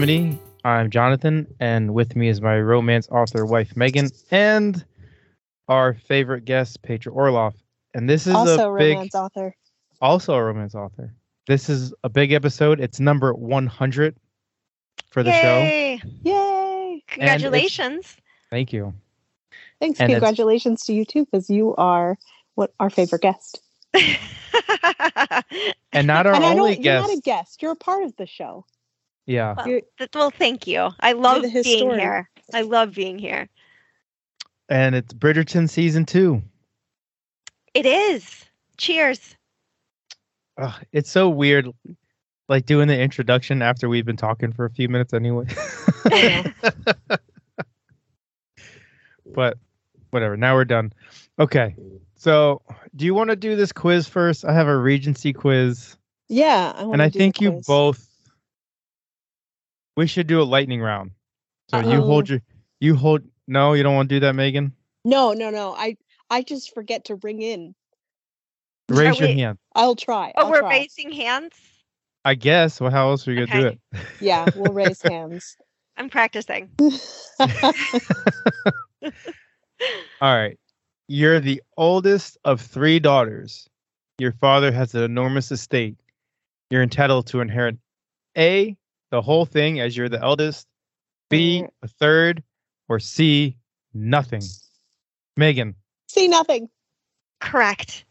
Anonymity. I'm Jonathan, and with me is my romance author wife, Megan, and our favorite guest, Petra Orloff. And this is also a romance author. This is a big episode. It's number 100 for the show. Yay! Congratulations. Thank you. Thanks. And congratulations to you, too, because you are our favorite guest. And not our only guest. You're not a guest. You're a part of the show. Yeah. Well, thank you. I love being here. I love being here. And it's Bridgerton season 2. It is. Cheers. It's so weird, like doing the introduction after we've been talking for a few minutes anyway. But whatever. Now we're done. Okay. So do you want to do this quiz first? I have a Regency quiz. Yeah. We should do a lightning round. So no, you don't want to do that, Megan? No. I just forget to ring in. Raise your hand. I'll try. We're raising hands? I guess. Well, how else are you going to do it? Yeah, we'll raise hands. I'm practicing. All right. You're the oldest of 3 daughters. Your father has an enormous estate. You're entitled to inherit A, the whole thing as you're the eldest, B, a third, or C, nothing. Megan. C, nothing. Correct.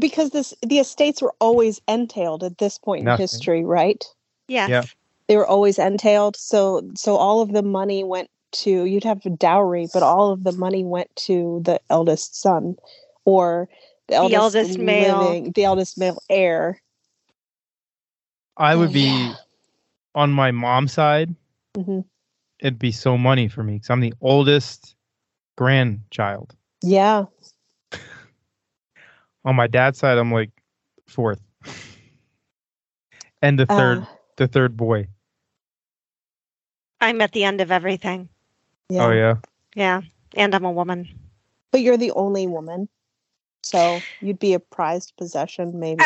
Because the estates were always entailed at this point in history, right? Yes. Yeah. They were always entailed. So all of the money went to, you'd have a dowry, but all of the money went to the eldest son or the eldest male heir. I would be on my mom's side. Mm-hmm. It'd be so money for me because I'm the oldest grandchild. Yeah. On my dad's side, I'm like 4th, and the third boy. I'm at the end of everything. Yeah. Oh yeah. Yeah, and I'm a woman. But you're the only woman, so you'd be a prized possession. Maybe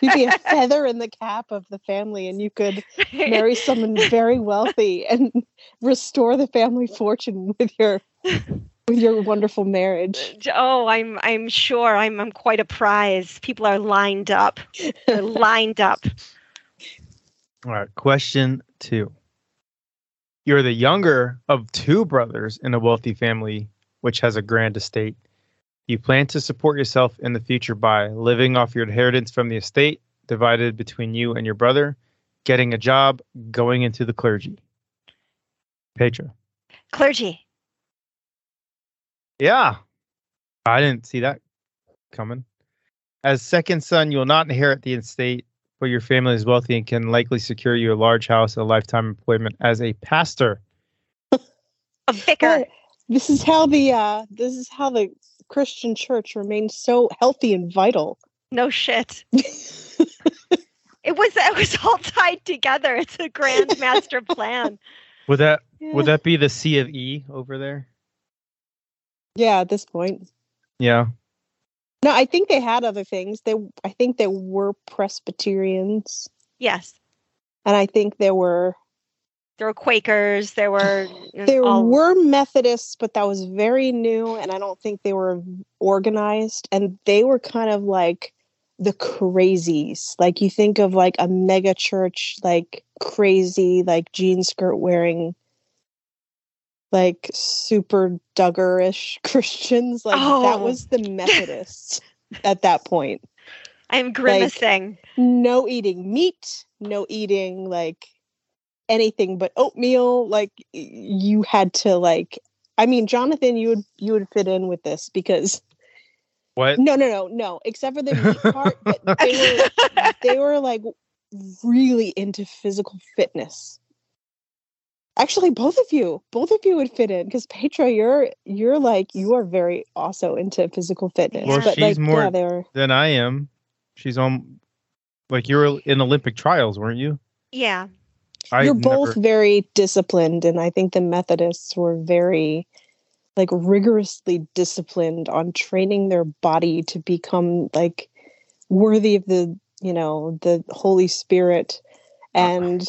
you'd be a feather in the cap of the family, and you could marry someone very wealthy and restore the family fortune with your. With your wonderful marriage. Oh, I'm sure I'm quite a prize. People are lined up. They're lined up. All right, question 2. You're the younger of 2 brothers in a wealthy family, which has a grand estate. You plan to support yourself in the future by living off your inheritance from the estate, divided between you and your brother, getting a job, going into the clergy. Petra. Clergy. Yeah, I didn't see that coming. As second son, you will not inherit the estate, but your family is wealthy and can likely secure you a large house and a lifetime employment as a pastor. A vicar. This is how the Christian church remains so healthy and vital. No shit. It was all tied together. It's a grand master plan. Would that be the C of E over there? Yeah, at this point. Yeah. No, I think they had other things. I think they were Presbyterians. Yes. And I think there were Quakers. There were Methodists, but that was very new, and I don't think they were organized. And they were kind of like the crazies. Like you think of like a mega church, like crazy, like jean skirt wearing. Like super duggerish Christians, that was the Methodists at that point. I'm grimacing. Like, no eating meat, no eating like anything but oatmeal. Like you had to Jonathan, you would fit in with this because what? No. Except for the meat part, but they were like really into physical fitness. Actually, both of you would fit in because Petra, you're like you are very also into physical fitness. Well, but she's more than I am. She's on like you were in Olympic trials, weren't you? Yeah, you're both very disciplined, and I think the Methodists were very like rigorously disciplined on training their body to become like worthy of the you know, the Holy Spirit. And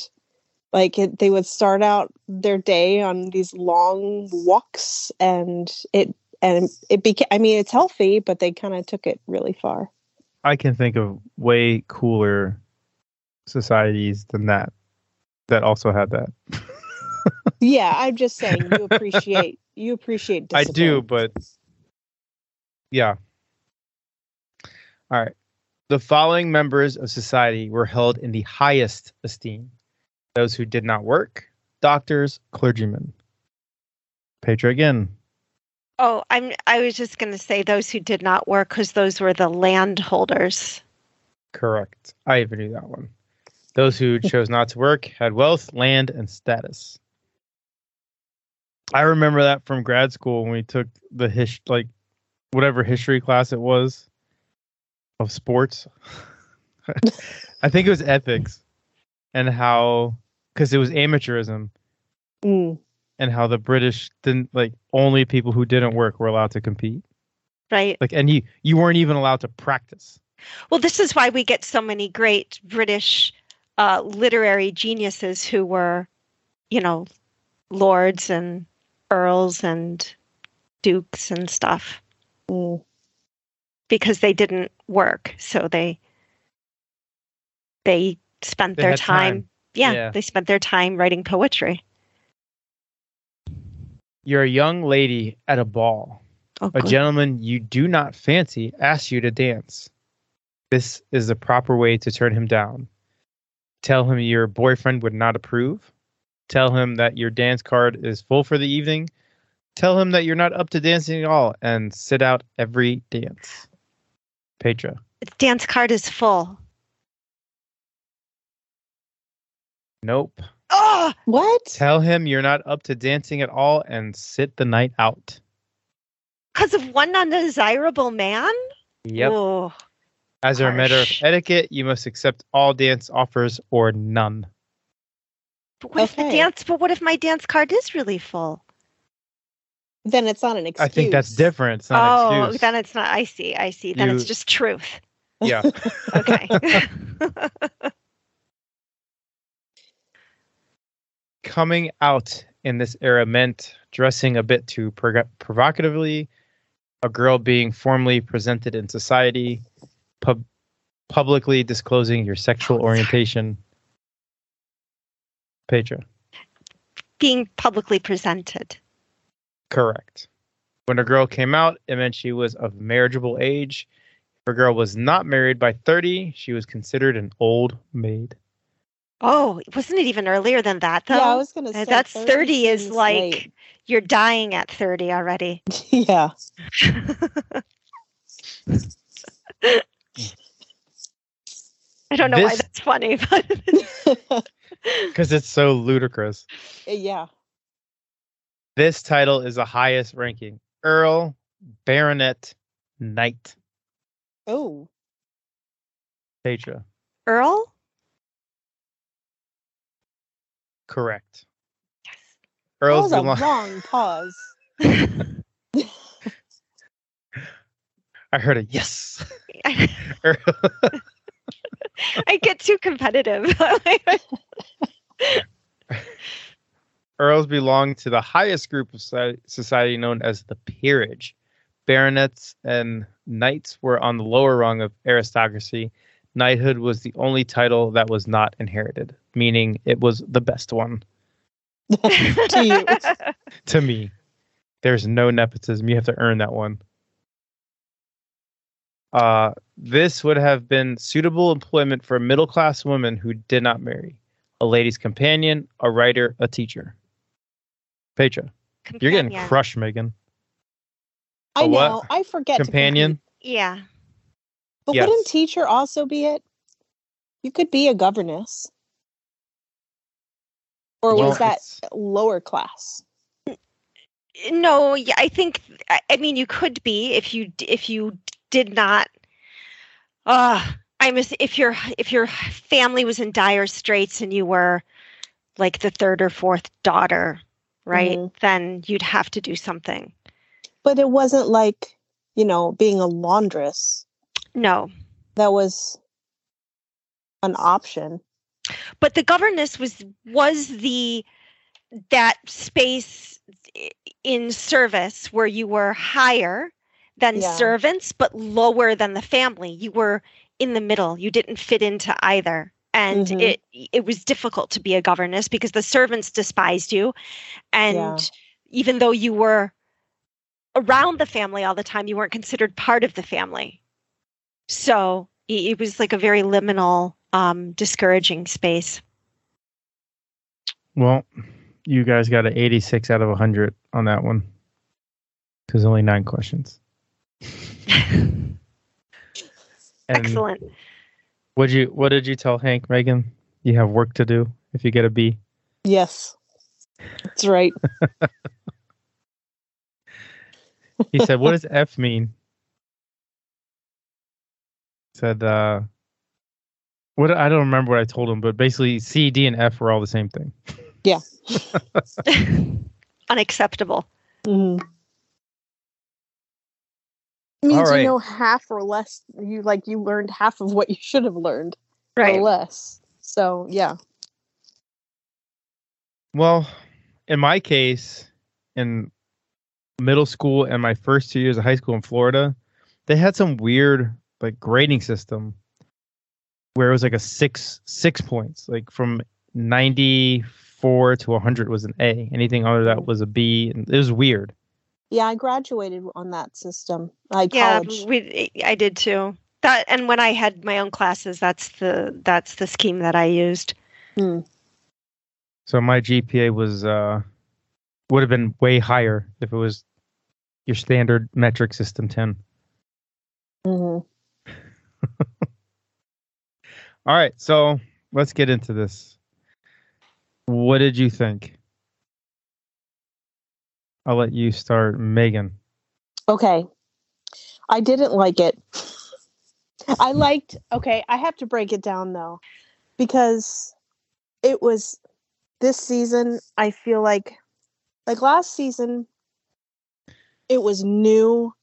like it, they would start out their day on these long walks, and it became, I mean, it's healthy, but they kind of took it really far. I can think of way cooler societies than that also had that. Yeah, I'm just saying you appreciate discipline. I do, but yeah. All right. The following members of society were held in the highest esteem: those who did not work, doctors, clergymen. Petra again. Oh, I was just going to say those who did not work, because those were the landholders. Correct. I even knew that one. Those who chose not to work had wealth, land, and status. I remember that from grad school when we took the whatever history class it was of sports. I think it was ethics, and how, because it was amateurism. Mm. And how the British didn't, only people who didn't work were allowed to compete. Right. And you weren't even allowed to practice. Well, this is why we get so many great British literary geniuses who were, lords and earls and dukes and stuff. Mm. Because they didn't work. So they spent their time. Yeah, they spent their time writing poetry. You're a young lady at a ball. Oh, a gentleman you do not fancy asks you to dance. This is the proper way to turn him down. Tell him your boyfriend would not approve. Tell him that your dance card is full for the evening. Tell him that you're not up to dancing at all, and sit out every dance. Petra. Dance card is full. Nope. Oh, what? Tell him you're not up to dancing at all and sit the night out. Because of one undesirable man? Yep. Ooh, as harsh. A matter of etiquette, you must accept all dance offers or none. But what if the dance? But what if my dance card is really full? Then it's not an excuse. I think that's different. It's not an excuse. Then it's not. I see. Then it's just truth. Yeah. Okay. Coming out in this era meant dressing a bit too provocatively, a girl being formally presented in society, publicly disclosing your sexual orientation. Petra. Being publicly presented. Correct. When a girl came out, it meant she was of marriageable age. If a girl was not married by 30, she was considered an old maid. Oh, wasn't it even earlier than that, though? Yeah, I was going to say. That's 30 is like late. You're dying at 30 already. Yeah. I don't know why that's funny, but... Because it's so ludicrous. Yeah. This title is the highest ranking. Earl, Baronet, Knight. Oh. Petra. Earl? Correct. Yes. Earl's that was a long pause. I heard a yes. I get too competitive. Earls belong to the highest group of society known as the peerage. Baronets and knights were on the lower rung of aristocracy. Knighthood was the only title that was not inherited, meaning it was the best one. To me. There's no nepotism. You have to earn that one. This would have been suitable employment for middle-class women who did not marry. A lady's companion, a writer, a teacher. Petra, you're getting crushed, Megan. I know. I forget. Companion? Yeah. But yes. Wouldn't teacher also be it? You could be a governess. Or was that lower class? No, I think, you could be if you did not. If your family was in dire straits and you were like the third or fourth daughter, right? Mm-hmm. Then you'd have to do something. But it wasn't like, being a laundress. No. That was an option. But the governess was the that space in service where you were higher than servants, but lower than the family. You were in the middle. You didn't fit into either. And it was difficult to be a governess because the servants despised you. And even though you were around the family all the time, you weren't considered part of the family. So it was like a very liminal, discouraging space. Well, you guys got an 86 out of 100 on that one. Because only 9 questions. Excellent. What did you tell Hank, Megan? You have work to do if you get a B. Yes. That's right. He said, what does F mean? Said, I don't remember what I told him, but basically C, D, and F were all the same thing. Yeah. Unacceptable. Mm-hmm. It means you know half or less. You learned half of what you should have learned, or less. So yeah. Well, in my case, in middle school and my first 2 years of high school in Florida, they had some weird grading system where it was a 6 points, from 94 to 100 was an A. Anything other than that was a B, and it was weird. Yeah, I graduated on that system. College. I did too. That, and when I had my own classes, that's the scheme that I used. Mm. So my GPA was would have been way higher if it was your standard metric system 10. Mm-hmm. All right, so let's get into this. What did you think? I'll let you start, Megan. Okay. I didn't like it. I have to break it down though, because it was this season. I feel like last season, it was new.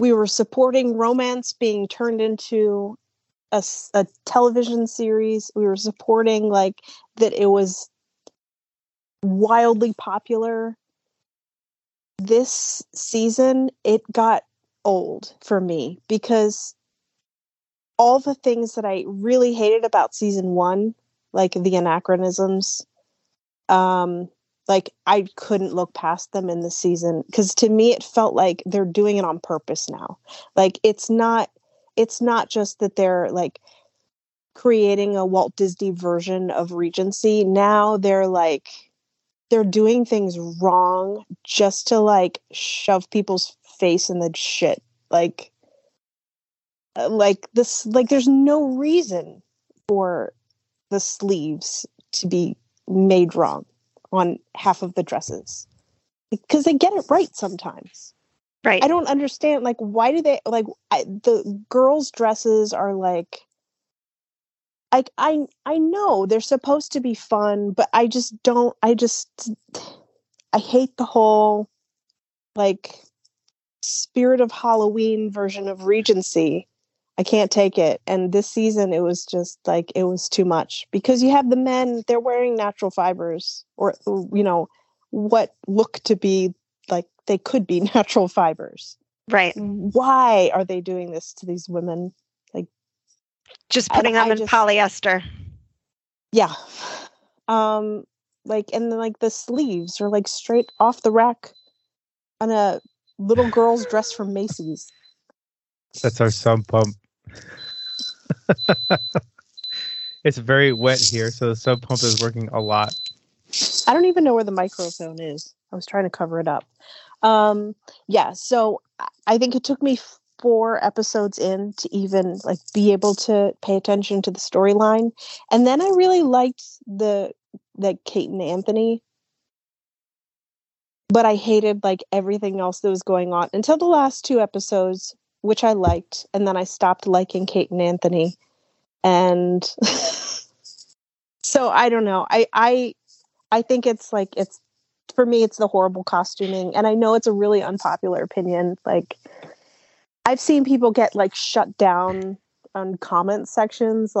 We were supporting romance being turned into a television series. We were supporting that it was wildly popular. This season, it got old for me because all the things that I really hated about season 1, the anachronisms, I couldn't look past them in this season because to me it felt like they're doing it on purpose now. It's not just that they're creating a Walt Disney version of Regency. Now they're they're doing things wrong just to shove people's face in the shit. This, there's no reason for the sleeves to be made wrong on half of the dresses because they get it right sometimes. Right. I don't understand. Why do they the girls' dresses are I know they're supposed to be fun, but I just don't. I hate the whole spirit of Halloween version of Regency. I can't take it. And this season, it was just it was too much because you have the men. They're wearing natural fibers, or what look to be they could be natural fibers. Right. Why are they doing this to these women? Just putting them in polyester. Yeah. And then the sleeves are straight off the rack on a little girl's dress from Macy's. That's our sump pump. It's very wet here, so the sump pump is working a lot. I don't even know where the microphone is. I was trying to cover it up. So I think it took me 4 episodes in to even be able to pay attention to the storyline. And then I really liked the Kate and Anthony, but I hated everything else that was going on until the last 2 episodes, which I liked. And then I stopped liking Kate and Anthony. And so I don't know. I think it's it's, for me, it's the horrible costuming. And I know it's a really unpopular opinion. I've seen people get shut down on comment sections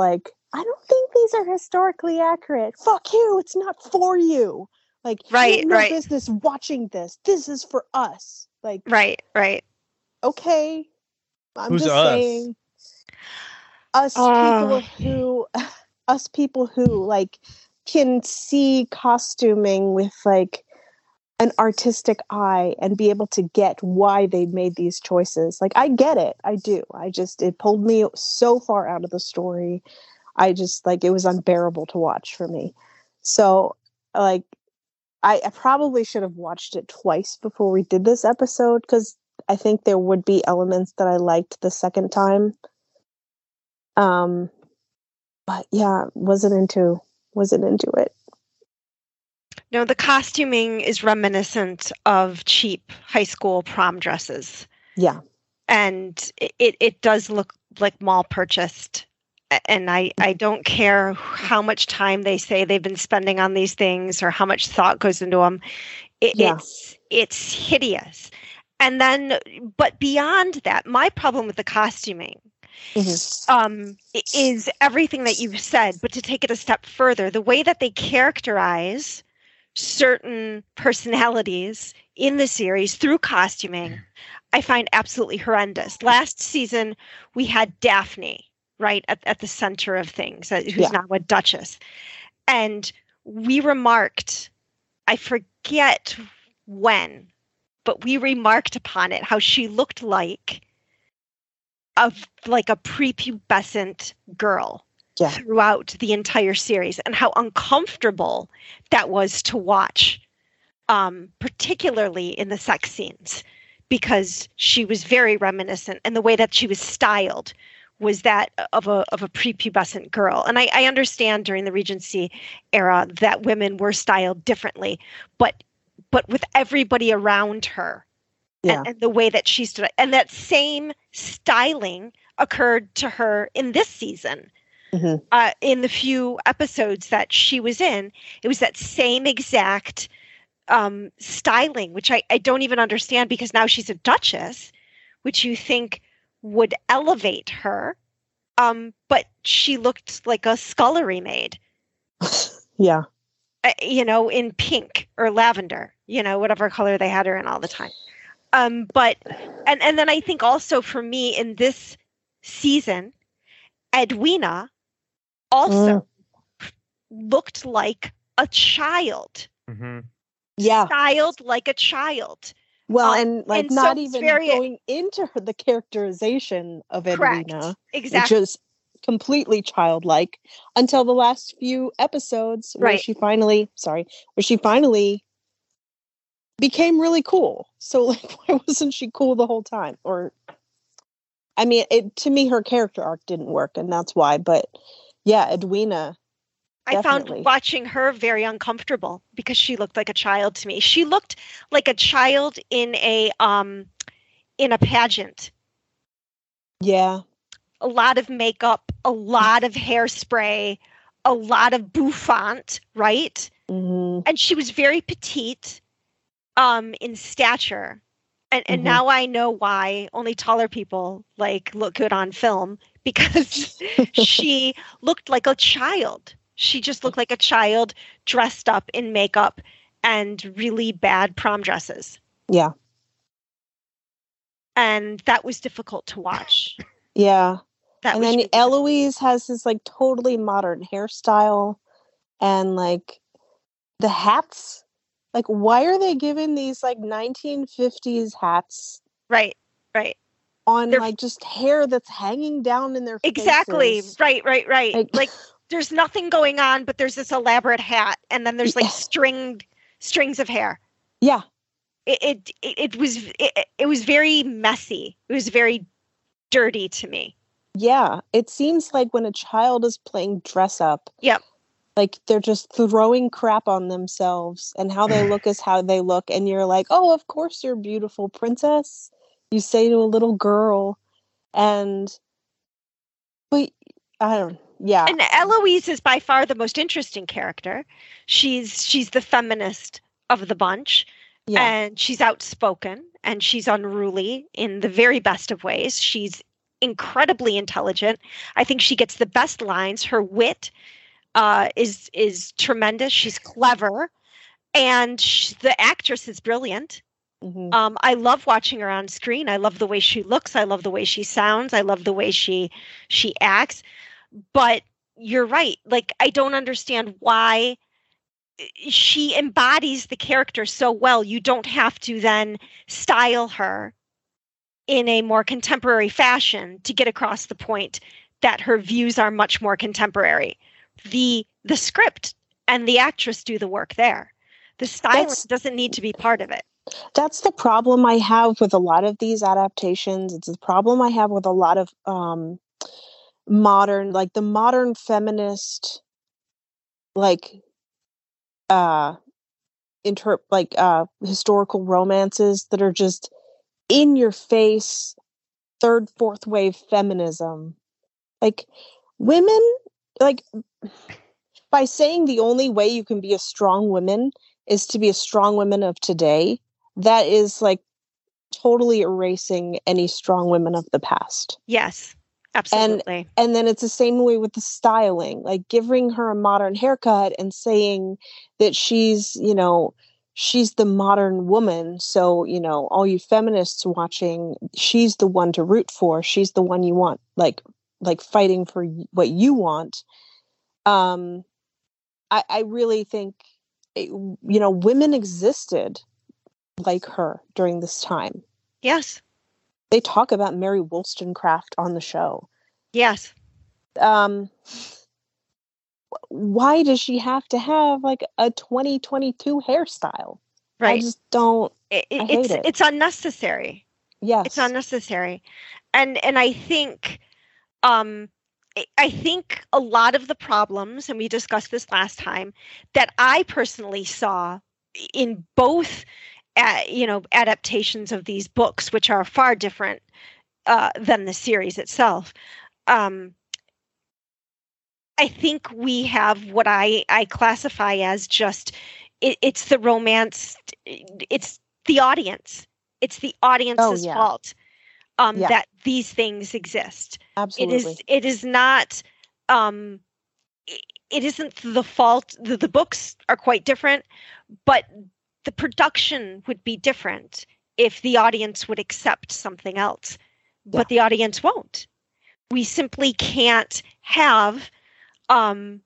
I don't think these are historically accurate. Fuck you. It's not for you. Like, right, no right. business watching this. This is for us. Like, right, right. Okay. I'm Who's just us? Saying us oh. people who like can see costuming with like an artistic eye and be able to get why they made these choices. Like, I get it. I do. It pulled me so far out of the story. I just, like, it was unbearable to watch for me. So, like, I probably should have watched it twice before we did this episode, because I think there would be elements that I liked the second time. But yeah, wasn't into it. No, the costuming is reminiscent of cheap high school prom dresses. Yeah. And it does look like mall purchased. And I don't care how much time they say they've been spending on these things or how much thought goes into them. It's hideous. And then, but beyond that, my problem with the costuming mm-hmm. Is everything that you've said, but to take it a step further, the way that they characterize certain personalities in the series through costuming, I find absolutely horrendous. Last season, we had Daphne. Right at the center of things, who's now a duchess. And we remarked, I forget when, but we remarked upon it, how she looked like a prepubescent girl throughout the entire series, and how uncomfortable that was to watch, particularly in the sex scenes, because she was very reminiscent, and the way that she was styled was that of a prepubescent girl. And I understand during the Regency era that women were styled differently, but with everybody around her and the way that she stood. And that same styling occurred to her in this season. Mm-hmm. In the few episodes that she was in, it was that same exact styling, which I don't even understand, because now she's a duchess, which you think would elevate her, but she looked like a scullery maid. Yeah. In pink or lavender, whatever color they had her in all the time. But then I think also for me in this season, Edwina also looked like a child. Mm-hmm. Yeah. Styled like a child. Well, and like, and not so even going into her, the characterization of Edwina, correct. Exactly, which is completely childlike until the last few episodes, right. where she finally became really cool. So, like, why wasn't she cool the whole time? Or, I mean, to me, her character arc didn't work, and that's why. But yeah, Edwina. Definitely. I found watching her very uncomfortable because she looked like a child to me. She looked like a child in a pageant. Yeah. A lot of makeup, a lot of hairspray, a lot of bouffant, right? Mm-hmm. And she was very petite in stature. And now I know why only taller people like look good on film, because she looked like a child. She just looked like a child dressed up in makeup and really bad prom dresses. Yeah. And that was difficult to watch. Yeah. And then Eloise has this like totally modern hairstyle, and like the hats. Like, why are they given these like 1950s hats? Right, right. On like just hair that's hanging down in their faces. Exactly. Right, right, right. Like there's nothing going on, but there's this elaborate hat, and then there's like strings of hair. Yeah, it was very messy. It was very dirty to me. Yeah, it seems like when a child is playing dress up. Yep. Like they're just throwing crap on themselves, and how they look is how they look, and you're like, oh, of course you're beautiful, princess. You say to a little girl, but I don't know. Yeah. And Eloise is by far the most interesting character. She's the feminist of the bunch, and she's outspoken, and she's unruly in the very best of ways. She's incredibly intelligent. I think she gets the best lines. Her wit is tremendous. She's clever, and the actress is brilliant. Mm-hmm. I love watching her on screen. I love the way she looks. I love the way she sounds. I love the way she acts. But you're right. Like, I don't understand why she embodies the character so well. You don't have to then style her in a more contemporary fashion to get across the point that her views are much more contemporary. The script and the actress do the work there. The styling doesn't need to be part of it. That's the problem I have with a lot of these adaptations. It's the problem I have with a lot of modern, like the modern feminist, historical romances that are just in your face, third, fourth wave feminism. Like, women, like, by saying the only way you can be a strong woman is to be a strong woman of today, that is like totally erasing any strong women of the past. Yes, absolutely. And then it's the same way with the styling, like giving her a modern haircut and saying that she's, you know, she's the modern woman. So, you know, all you feminists watching, she's the one to root for. She's the one you want, like fighting for what you want. I really think, you know, women existed like her during this time. Yes. They talk about Mary Wollstonecraft on the show. Yes. Why does she have to have like a 2022 hairstyle? Right. I just don't. I hate it. It's unnecessary. Yes. It's unnecessary. And I think a lot of the problems, and we discussed this last time, that I personally saw in both, adaptations of these books, which are far different than the series itself. I think we have what I classify as just, it's the romance, it's the audience. It's the audience's fault. That these things exist. Absolutely. It is not, it isn't the fault. The books are quite different, but the production would be different if the audience would accept something else, but the audience won't. We simply can't have, we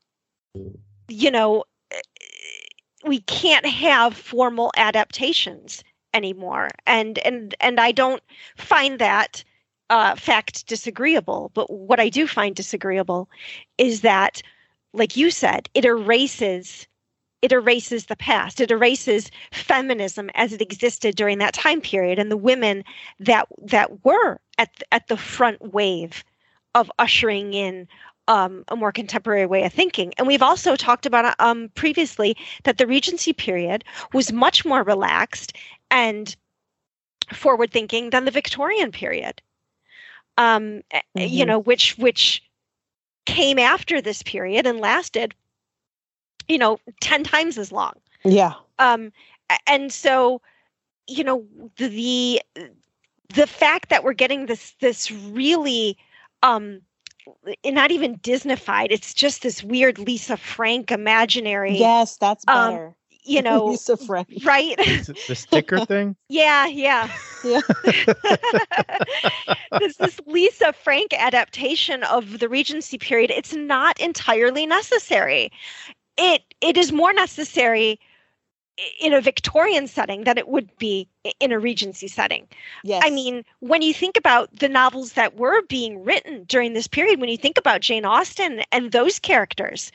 can't have formal adaptations anymore. And I don't find that fact disagreeable, but what I do find disagreeable is that, like you said, it erases the past. It erases feminism as it existed during that time period, and the women that were at the front wave of ushering in a more contemporary way of thinking. And we've also talked about previously that the Regency period was much more relaxed and forward thinking than the Victorian period, which came after this period and lasted, 10 times as long. Yeah. And so, the fact that we're getting this really, not even Disneyfied, it's just this weird Lisa Frank imaginary. Yes, that's better. Lisa Frank. Right? The sticker thing? Yeah. This Lisa Frank adaptation of the Regency period, it's not entirely necessary. It is more necessary in a Victorian setting than it would be in a Regency setting. Yes. I mean, when you think about the novels that were being written during this period, when you think about Jane Austen and those characters,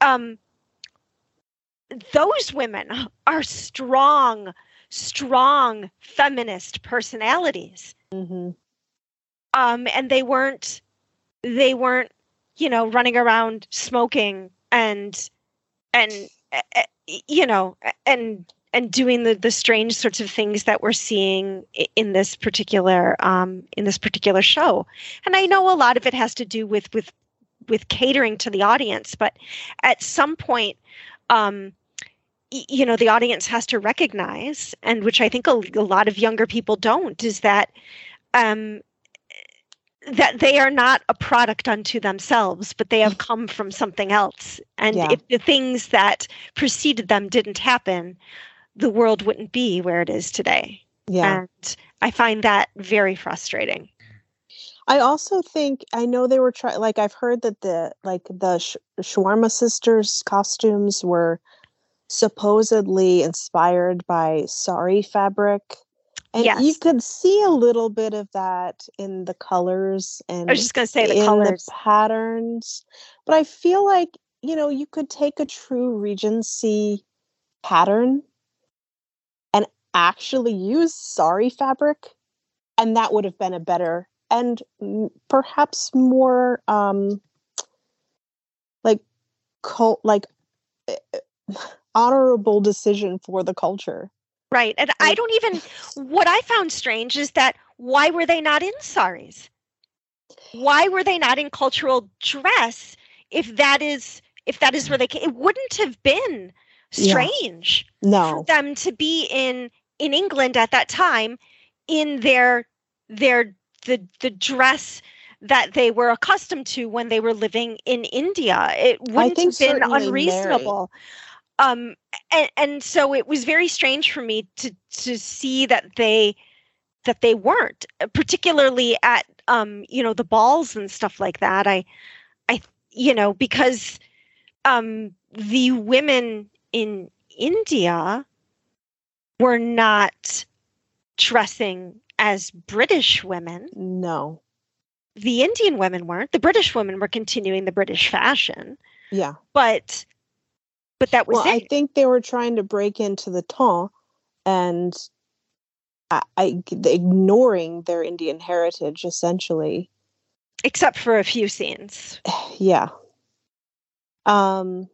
those women are strong, strong feminist personalities. Mm-hmm. And they weren't, running around smoking and doing the strange sorts of things that we're seeing in this particular show. And I know a lot of it has to do with catering to the audience, but at some point, the audience has to recognize, and which I think a lot of younger people don't, is that that they are not a product unto themselves, but they have come from something else. And if the things that preceded them didn't happen, the world wouldn't be where it is today. Yeah. And I find that very frustrating. I also think, I know they were trying, like, I've heard that the Shawarma Sisters costumes were supposedly inspired by sari fabric. And you could see a little bit of that in the colors and I was just gonna say the colors, the patterns. But I feel like, you know, you could take a true Regency pattern and actually use sari fabric, and that would have been a better and perhaps more honorable decision for the culture. Right. And I don't even, what I found strange is that why were they not in saris? Why were they not in cultural dress if that is where they came? It wouldn't have been strange for them to be in England at that time in the dress that they were accustomed to when they were living in India. It wouldn't have been unreasonable. And so it was very strange for me to see that they weren't, particularly at the balls and stuff like that. Because the women in India were not dressing as British women. No, the Indian women weren't. The British women were continuing the British fashion. Yeah, But that was it. I think they were trying to break into the ton and ignoring their Indian heritage, essentially. Except for a few scenes. Yeah. And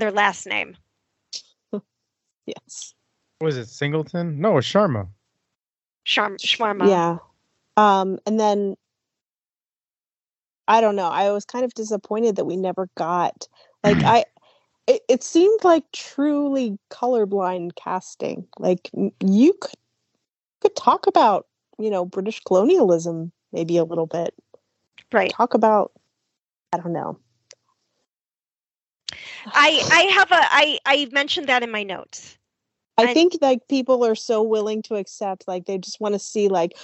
their last name. Yes. Was it Singleton? No, it's Sharma. Sharma. Yeah. And then, I don't know. I was kind of disappointed that we never got... Like it seemed like truly colorblind casting. Like you could talk about, British colonialism maybe a little bit. Right. Talk about, I don't know. I mentioned that in my notes. I think like people are so willing to accept, like they just want to see like,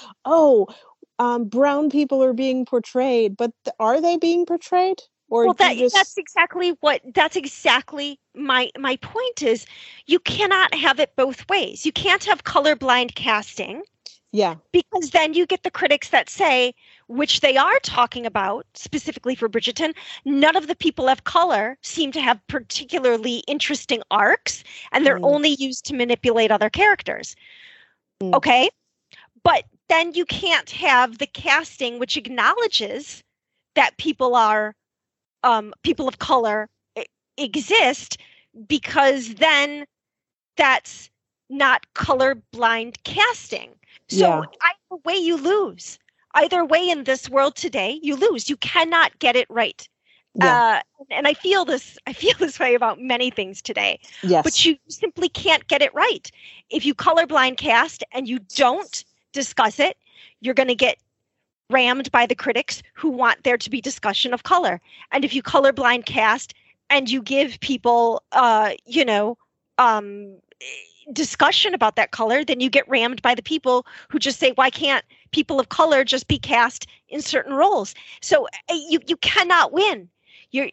brown people are being portrayed, but are they being portrayed? Well, that's exactly my point is you cannot have it both ways. You can't have colorblind casting. Yeah. Because then you get the critics that say, which they are talking about specifically for Bridgerton, none of the people of color seem to have particularly interesting arcs, and they're only used to manipulate other characters. Mm. Okay. But then you can't have the casting which acknowledges that people of color exist, because then that's not colorblind casting. So either way you lose. Either way in this world today, you lose. You cannot get it right. Yeah. And I feel this way about many things today. Yes. But you simply can't get it right. If you colorblind cast and you don't discuss it, you're going to get rammed by the critics who want there to be discussion of color. And if you colorblind cast and you give people, discussion about that color, then you get rammed by the people who just say, why can't people of color just be cast in certain roles? So you cannot win. You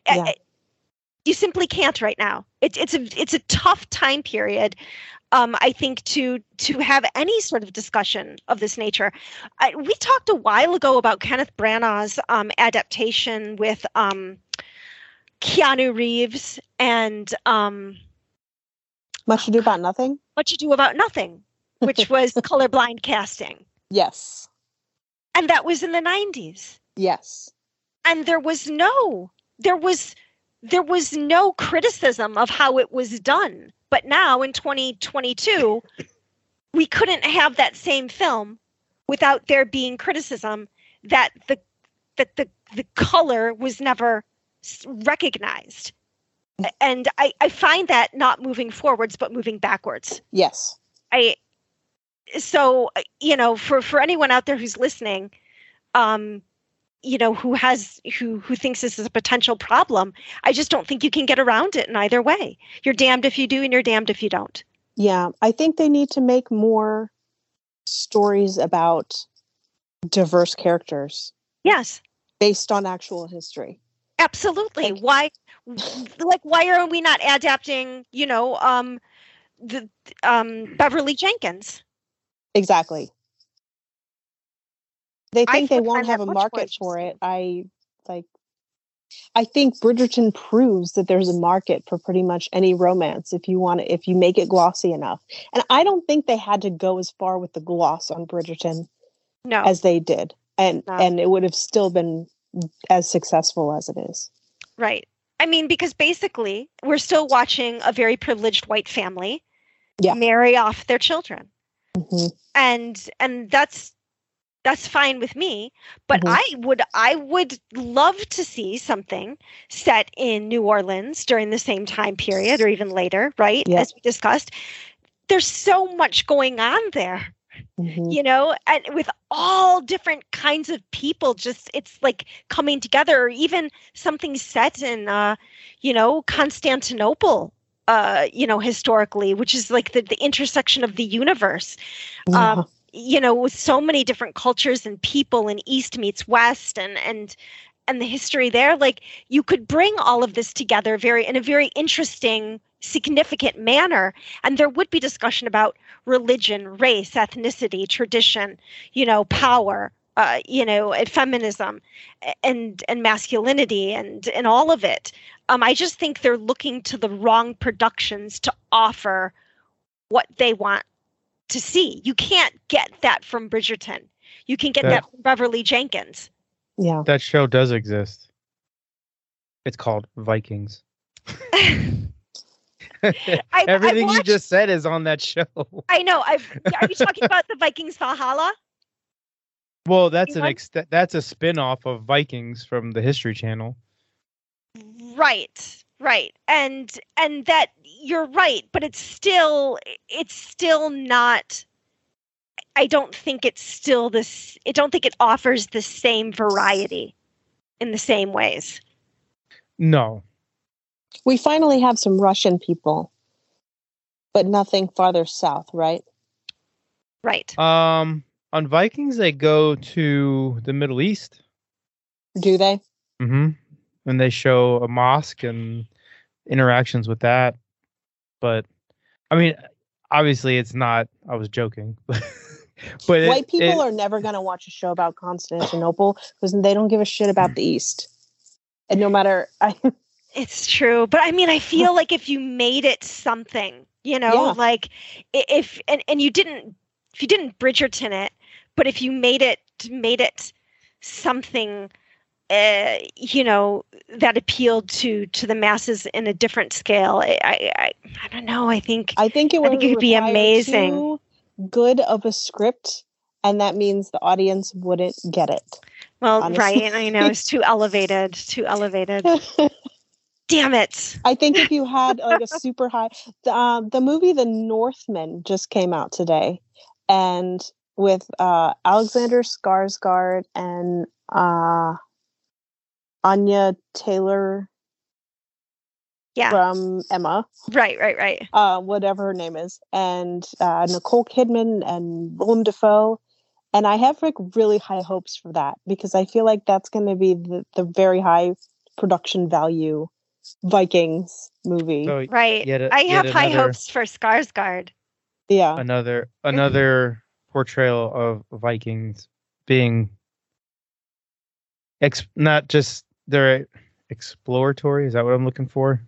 simply can't right now. It's a tough time period. I think to have any sort of discussion of this nature. We talked a while ago about Kenneth Branagh's adaptation with Keanu Reeves and Much Ado About Nothing. Much Ado About Nothing, which was colorblind casting. Yes. And that was in the 90s. Yes. And there was no criticism of how it was done. But now in 2022, we couldn't have that same film without there being criticism that the color was never recognized. And I find that not moving forwards, but moving backwards. Yes. So, for anyone out there who's listening, who thinks this is a potential problem. I just don't think you can get around it in either way. You're damned if you do and you're damned if you don't. Yeah, I think they need to make more stories about diverse characters. Yes. Based on actual history. Absolutely. Like, why are we not adapting, Beverly Jenkins? Exactly. They think they won't have a market for it. I think Bridgerton proves that there's a market for pretty much any romance if you make it glossy enough. And I don't think they had to go as far with the gloss on Bridgerton as they did. And it would have still been as successful as it is. Right. I mean, because basically we're still watching a very privileged white family marry off their children. Mm-hmm. And that's fine with me, but mm-hmm. I would love to see something set in New Orleans during the same time period or even later, right? Yep. As we discussed, there's so much going on there, mm-hmm. And with all different kinds of people, just it's like coming together, or even something set in, Constantinople, historically, which is like the intersection of the universe. Yeah. With so many different cultures and people, and East meets West and the history there, like you could bring all of this together in a very interesting, significant manner. And there would be discussion about religion, race, ethnicity, tradition, power, and feminism and masculinity and all of it. I just think they're looking to the wrong productions to offer what they want to see. You can't get that from Bridgerton. You can get that from Beverly Jenkins. Yeah. That show does exist. It's called Vikings. Everything you just said is on that show. I know. Are you talking about the Vikings Valhalla? Well, that's a spin-off of Vikings from the History Channel. Right. Right. And that you're right, but it's still not, I don't think it's still this, I don't think it offers the same variety in the same ways. No. We finally have some Russian people, but nothing farther south, right? Right. On Vikings, they go to the Middle East. Do they? Mm-hmm. And they show a mosque and interactions with that. But, I mean, obviously it's not, I was joking. But White people are never going to watch a show about Constantinople because they don't give a shit about the East. And no matter... It's true. But, I mean, I feel like if you made it something, like if... And you didn't... If you didn't Bridgerton it, but if you made it something... that appealed to the masses in a different scale. I don't know. I think it would be amazing. Too good of a script, and that means the audience wouldn't get it. Well, honestly. Right. I know it's too elevated. Too elevated. Damn it! I think if you had like a super high, the movie The Northman just came out today, and with Alexander Skarsgård and. Anya Taylor from Emma. Right. Whatever her name is. And Nicole Kidman and Willem Dafoe. And I have like really high hopes for that because I feel like that's going to be the very high production value Vikings movie. So right. I have high hopes for Skarsgård. Yeah. Another portrayal of Vikings being not just they're exploratory. Is that what I'm looking for?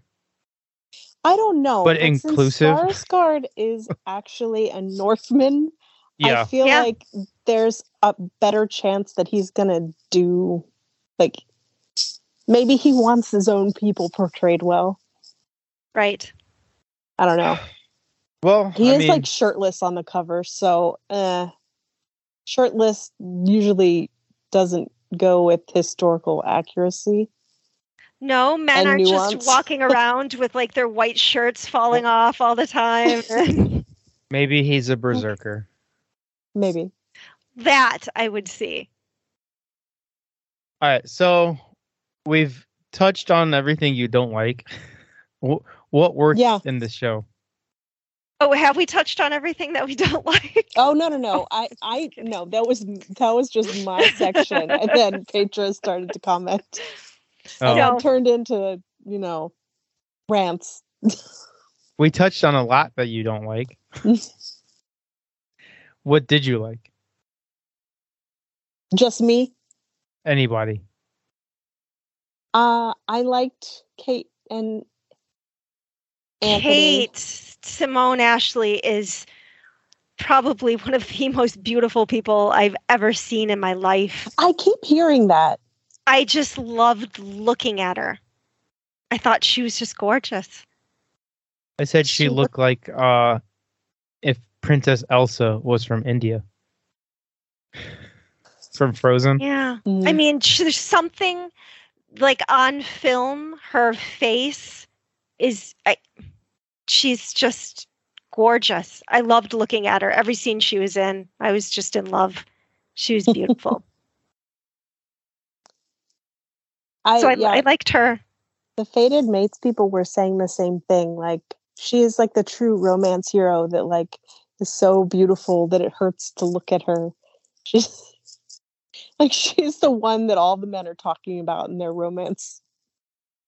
I don't know. But inclusive. Skarsgård is actually a Northman. Yeah. I feel like there's a better chance that he's going to do, like, maybe he wants his own people portrayed well. Right. I don't know. Well, I mean, like, shirtless on the cover, so shirtless usually doesn't go with historical accuracy. No, men are nuance. Just walking around with like their white shirts falling off all the time. Maybe he's a berserker. Maybe. That I would see. All right, so we've touched on everything you don't like. What works in the show? Oh, have we touched on everything that we don't like? Oh, no. I no, that was just my section, and then Petra started to comment. Oh. And it turned into, rants. We touched on a lot that you don't like. What did you like? Just me? Anybody? I liked Kate and Anthony. Kate Simone Ashley is probably one of the most beautiful people I've ever seen in my life. I keep hearing that. I just loved looking at her. I thought she was just gorgeous. I said she looked like if Princess Elsa was from India. From Frozen. Yeah. Mm. I mean, there's something like on film, her face is... she's just gorgeous. I loved looking at her. Every scene she was in, I was just in love. She was beautiful. I liked her. The Fated Mates people were saying the same thing. Like, she is like the true romance hero that like is so beautiful that it hurts to look at her. She's like, she's the one that all the men are talking about in their romance.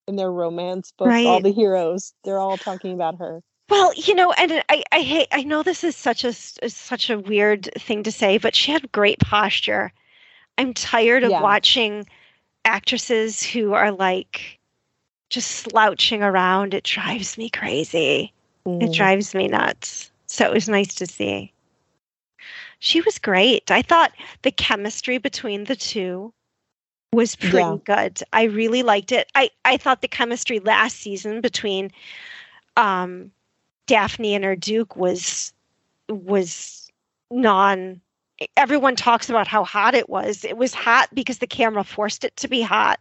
In their romance books, right. All the heroes, they're all talking about her. Well, and I hate. I know this is such a weird thing to say, but she had great posture. I'm tired of watching actresses who are like just slouching around. It drives me crazy. Mm. It drives me nuts. So it was nice to see. She was great. I thought the chemistry between the two was pretty good. I really liked it. I thought the chemistry last season between Daphne and her Duke was non... Everyone talks about how hot it was. It was hot because the camera forced it to be hot.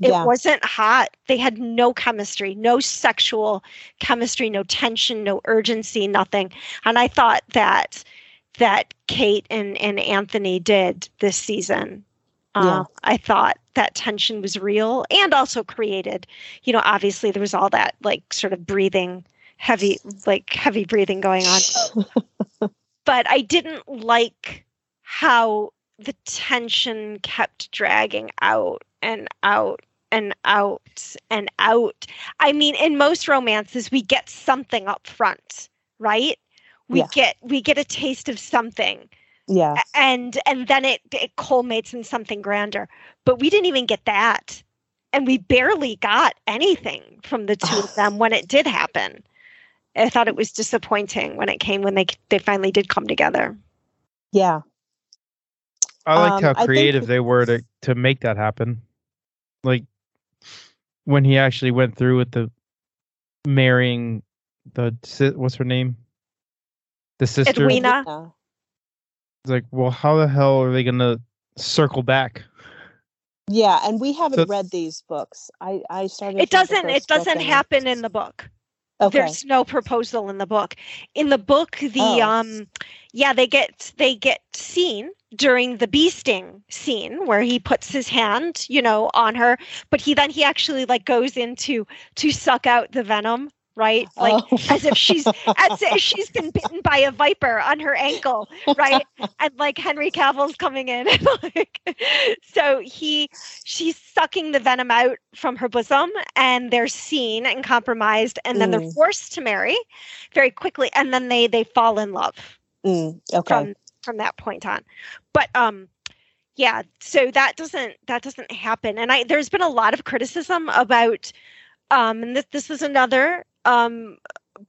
It wasn't hot. They had no chemistry, no sexual chemistry, no tension, no urgency, nothing. And I thought that Kate and Anthony did this season. I thought that tension was real and also created. Obviously there was all that like sort of breathing, heavy breathing going on. But I didn't like how the tension kept dragging out and out and out and out. I mean, in most romances, we get something up front, right? We get a taste of something. Yeah. And then it culminates in something grander. But we didn't even get that. And we barely got anything from the two of them when it did happen. I thought it was disappointing when they finally did come together. Yeah. I liked how creative they were to make that happen. Like when he actually went through with the marrying what's her name? The sister. Edwina. It's like, well, how the hell are they going to circle back? Yeah, and we haven't read these books. I started. It doesn't happen in the book. Okay. There's no proposal in the book. In the book, they get seen during the bee sting scene where he puts his hand, on her, but he actually like goes into to suck out the venom. Right, like as if she's been bitten by a viper on her ankle, right? And like Henry Cavill's coming in, and she's sucking the venom out from her bosom, and they're seen and compromised, and then they're forced to marry very quickly, and then they fall in love. From that point on, but so that doesn't happen, and there's been a lot of criticism about. And this is another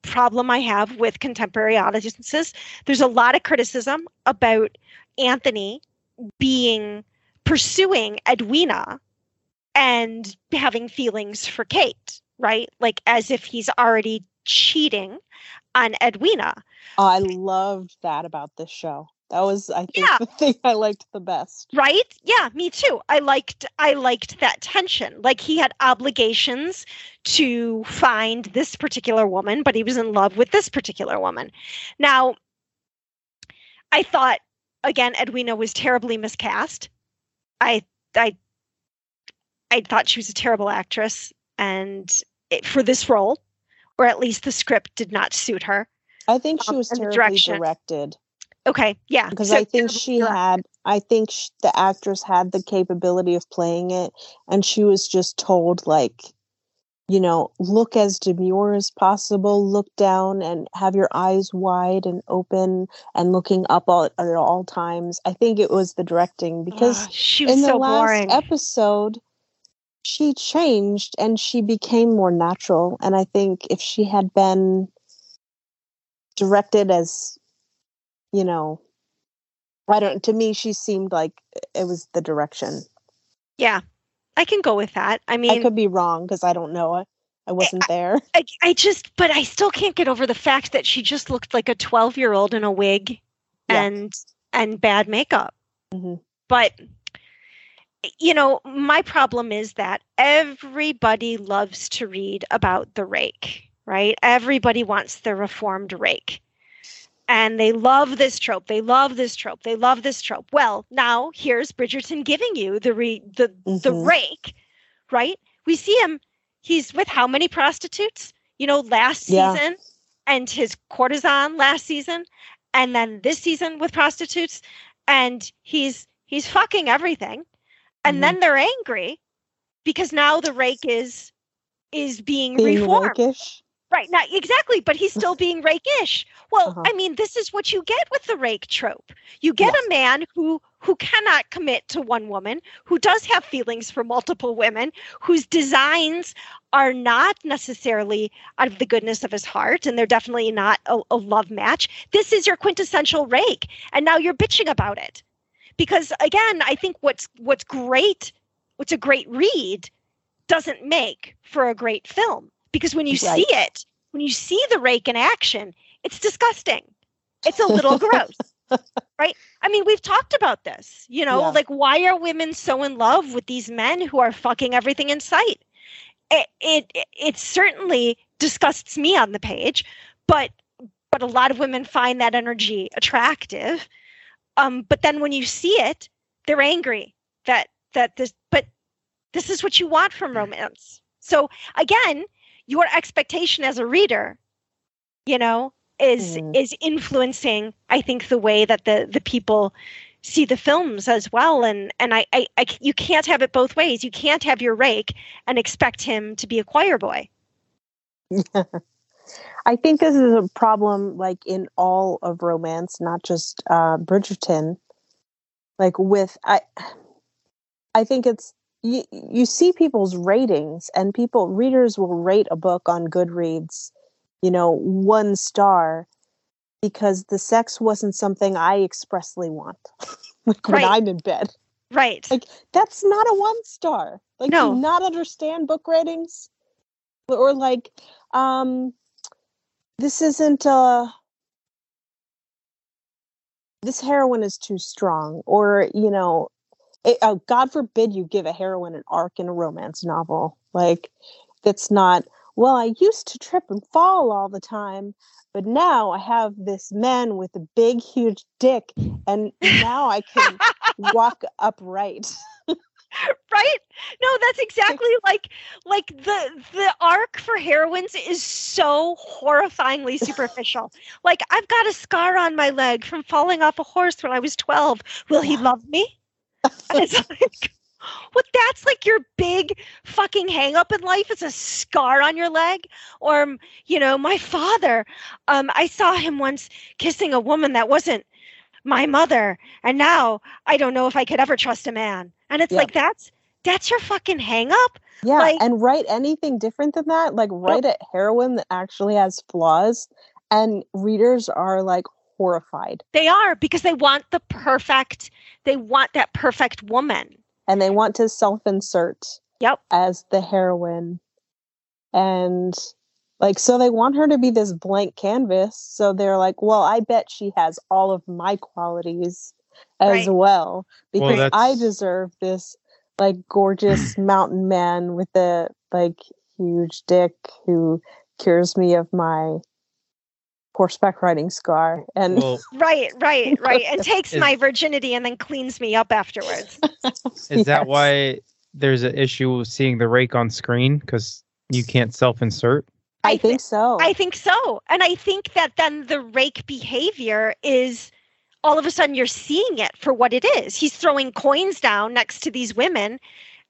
problem I have with contemporary audiences. There's a lot of criticism about Anthony pursuing Edwina and having feelings for Kate, right? Like as if he's already cheating on Edwina. Oh, I loved that about this show. That was, I think, the thing I liked the best. Right? Yeah, me too. I liked that tension. Like he had obligations to find this particular woman, but he was in love with this particular woman. Now, I thought, again, Edwina was terribly miscast. I I thought she was a terrible actress, and for this role, or at least the script did not suit her. I think she was terribly directed. Okay, yeah. Because so, I think the actress had the capability of playing it, and she was just told, like, you know, look as demure as possible, look down and have your eyes wide and open and looking up at all times. I think it was the directing, because she was in the so last boring. Episode, she changed and she became more natural. And I think if she had been directed as, you know, to me, she seemed like it was the direction. Yeah. I can go with that. I mean, I could be wrong because I don't know. I wasn't there. But I still can't get over the fact that she just looked like a 12-year-old in a wig and bad makeup. Mm-hmm. But, you know, my problem is that everybody loves to read about the rake, right? Everybody wants the reformed rake. And they love this trope. They love this trope. They love this trope. Well, now here's Bridgerton giving you the rake, right? We see him. He's with how many prostitutes? You know, last season, and his courtesan last season, and then this season with prostitutes, and he's fucking everything. And then they're angry because now the rake is being reformed. Rakish. Right, not exactly, but he's still being rakish. Well, I mean, this is what you get with the rake trope. You get a man who cannot commit to one woman, who does have feelings for multiple women, whose designs are not necessarily out of the goodness of his heart, and they're definitely not a love match. This is your quintessential rake, and now you're bitching about it. Because, again, I think what's a great read doesn't make for a great film. Because when you see it, when you see the rake in action, it's disgusting. It's a little gross, right? I mean, we've talked about this, you know, like, why are women so in love with these men who are fucking everything in sight? It certainly disgusts me on the page, but a lot of women find that energy attractive. But then when you see it, they're angry that this is what you want from romance. So again, your expectation as a reader, you know, is influencing, I think, the way that the people see the films as well. And I you can't have it both ways. You can't have your rake and expect him to be a choir boy. Yeah. I think this is a problem, like, in all of romance, not just Bridgerton. Like, I think it's, You see people's ratings, and readers will rate a book on Goodreads, you know, 1 star, because the sex wasn't something I expressly want. Like, when I'm in bed. Right. Like, that's not a 1 star. Like, no. Do you not understand book ratings? Or like, this heroine is too strong, or, you know, God forbid you give a heroine an arc in a romance novel. Like, that's not, well, I used to trip and fall all the time, but now I have this man with a big, huge dick, and now I can walk upright. Right? No, that's exactly like the arc for heroines is so horrifyingly superficial. Like, I've got a scar on my leg from falling off a horse when I was 12. Will he love me? It's like, well, that's like your big fucking hang up in life is a scar on your leg. Or, you know, my father, I saw him once kissing a woman that wasn't my mother, and now I don't know if I could ever trust a man. And it's like, that's your fucking hang up. Yeah. Like, and write anything different than that. Like, write a heroine that actually has flaws, and readers are like horrified. They are, because they want they want that perfect woman. And they want to self-insert as the heroine. And, like, so they want her to be this blank canvas. So they're like, well, I bet she has all of my qualities as well. Because I deserve this, like, gorgeous mountain man with a, like, huge dick who cures me of my horseback riding scar, and and takes my virginity and then cleans me up afterwards. Is that why there's an issue with seeing the rake on screen because you can't self-insert? I think so. I think so. And I think that then the rake behavior is all of a sudden you're seeing it for what it is. He's throwing coins down next to these women.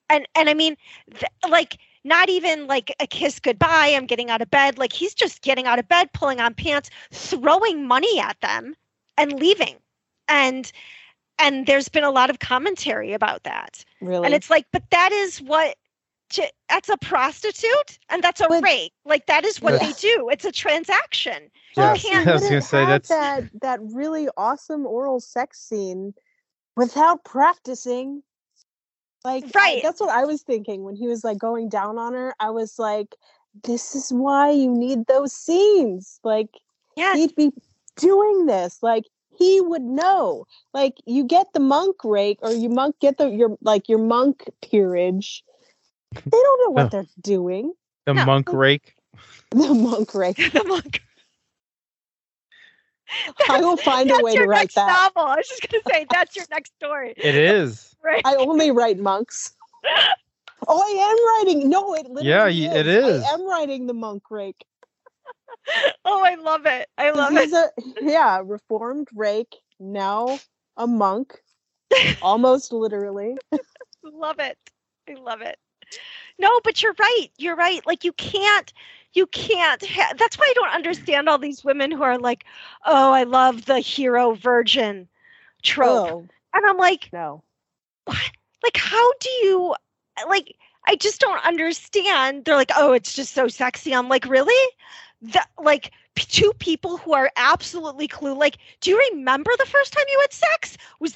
And I mean, not even like a kiss goodbye, I'm getting out of bed. Like he's just getting out of bed, pulling on pants, throwing money at them and leaving. And there's been a lot of commentary about that. Really? And it's like, but that is what, that's a prostitute and that's a rake. Like that is what they do. It's a transaction. Yes. I was going to say that really awesome oral sex scene without practicing. Like, right. That's what I was thinking when he was like going down on her. I was like, this is why you need those scenes. Like, he'd be doing this. Like, he would know. Like, you get the monk rake, or you monk get your monk peerage. They don't know what they're doing. The monk rake. The monk. I will find a way to write that. Novel. I was just going to say, that's your next story. It is. Right. I only write monks. Oh, I am writing. No, it literally is. It is. I am writing the monk rake. Oh, I love it. I love it. Reformed rake, now a monk. Almost literally. Love it. I love it. No, but you're right. You're right. Like you can't, that's why I don't understand all these women who are like, oh, I love the hero virgin trope. Oh, and I'm like, no, what? Like, how do you, like, I just don't understand. They're like, oh, it's just so sexy. I'm like, really? Like two people who are absolutely clueless. Like, do you remember the first time you had sex? Was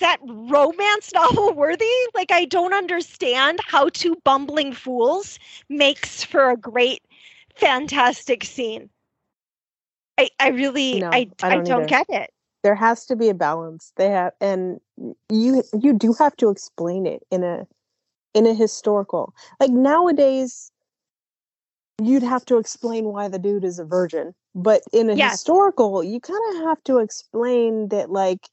that romance novel worthy? Like, I don't understand how two bumbling fools makes for a great, fantastic scene. I really don't get it. There has to be a balance. And you do have to explain it in a historical. Like nowadays, you'd have to explain why the dude is a virgin, but in a historical, you kind of have to explain that, like,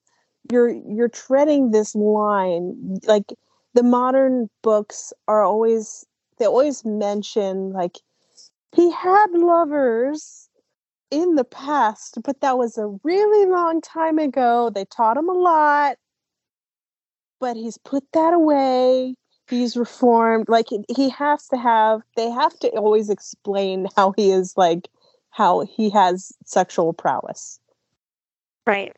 you're treading this line. Like the modern books are always, they always mention like he had lovers in the past, but that was a really long time ago. They taught him a lot, but he's put that away. He's reformed. Like they have to always explain how he is, like how he has sexual prowess. Right.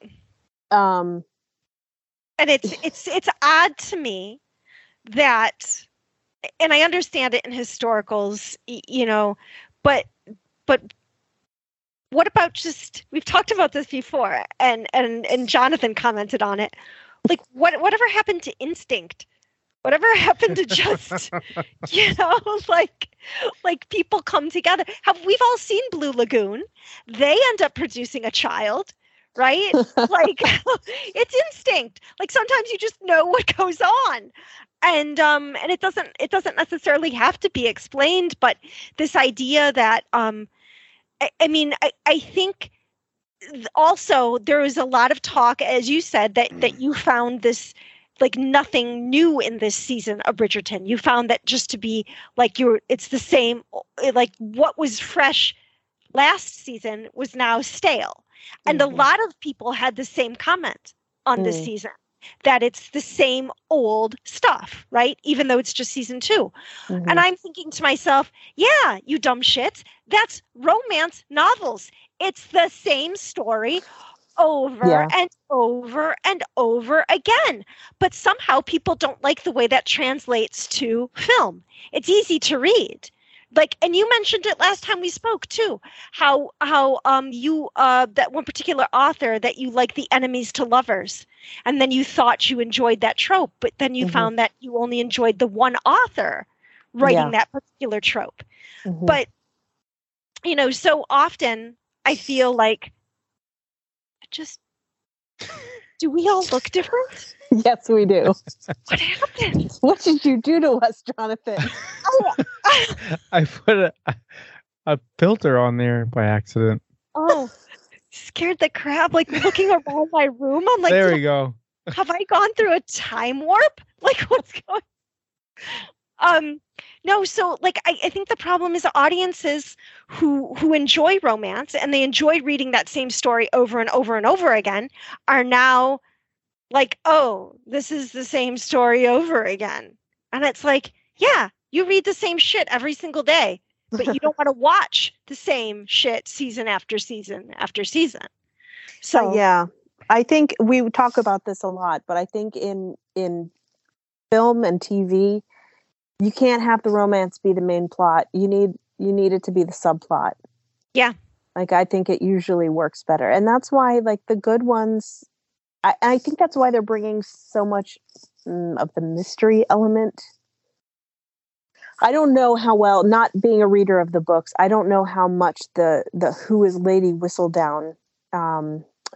And it's odd to me that, and I understand it in historicals, you know, but what about just, we've talked about this before, and Jonathan commented on it. Like whatever happened to instinct? Whatever happened to just, you know, like people come together. We've all seen Blue Lagoon. They end up producing a child. Right? Like it's instinct. Like sometimes you just know what goes on. And it doesn't necessarily have to be explained, but this idea that I think also there was a lot of talk, as you said, that you found this like nothing new in this season of Bridgerton. You found that just to be like it's the same, like what was fresh last season was now stale. And a lot of people had the same comment on this season, that it's the same old stuff, right? Even though it's just season 2. Mm-hmm. And I'm thinking to myself, yeah, you dumb shits, that's romance novels. It's the same story over and over and over again. But somehow people don't like the way that translates to film. It's easy to read. Like, and you mentioned it last time we spoke too, how you, that one particular author that you like the enemies to lovers, and then you thought you enjoyed that trope, but then you found that you only enjoyed the one author writing that particular trope. Mm-hmm. But, you know, so often I feel like, do we all look different? Yes, we do. What happened? What did you do to us, Jonathan? I put a filter on there by accident. Oh, scared the crap! Like looking around my room, I'm like, there we go. Have I gone through a time warp? Like what's going? No, so like I think the problem is audiences who enjoy romance and they enjoy reading that same story over and over and over again are now like, oh, this is the same story over again. And it's like, yeah, you read the same shit every single day, but you don't want to watch the same shit season after season after season. So yeah, I think we talk about this a lot, but I think in film and TV, you can't have the romance be the main plot. You need it to be the subplot. Yeah. Like, I think it usually works better. And that's why, like, the good ones, I think that's why they're bringing so much of the mystery element. I don't know how well, not being a reader of the books, I don't know how much the who is Lady Whistledown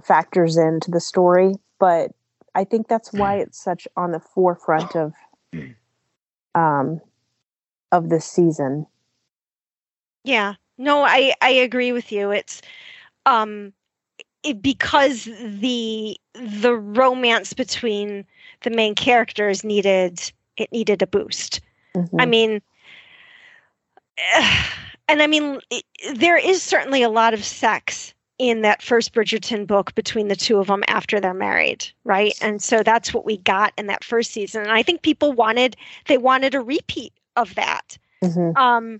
factors into the story, but I think that's why it's such on the forefront of this season. Yeah, no, I agree with you. It's because the romance between the main characters needed a boost. Mm-hmm. I mean, and I mean, there is certainly a lot of sex in that first Bridgerton book between the two of them after they're married, right? And so that's what we got in that first season. And I think people wanted a repeat of that. Mm-hmm.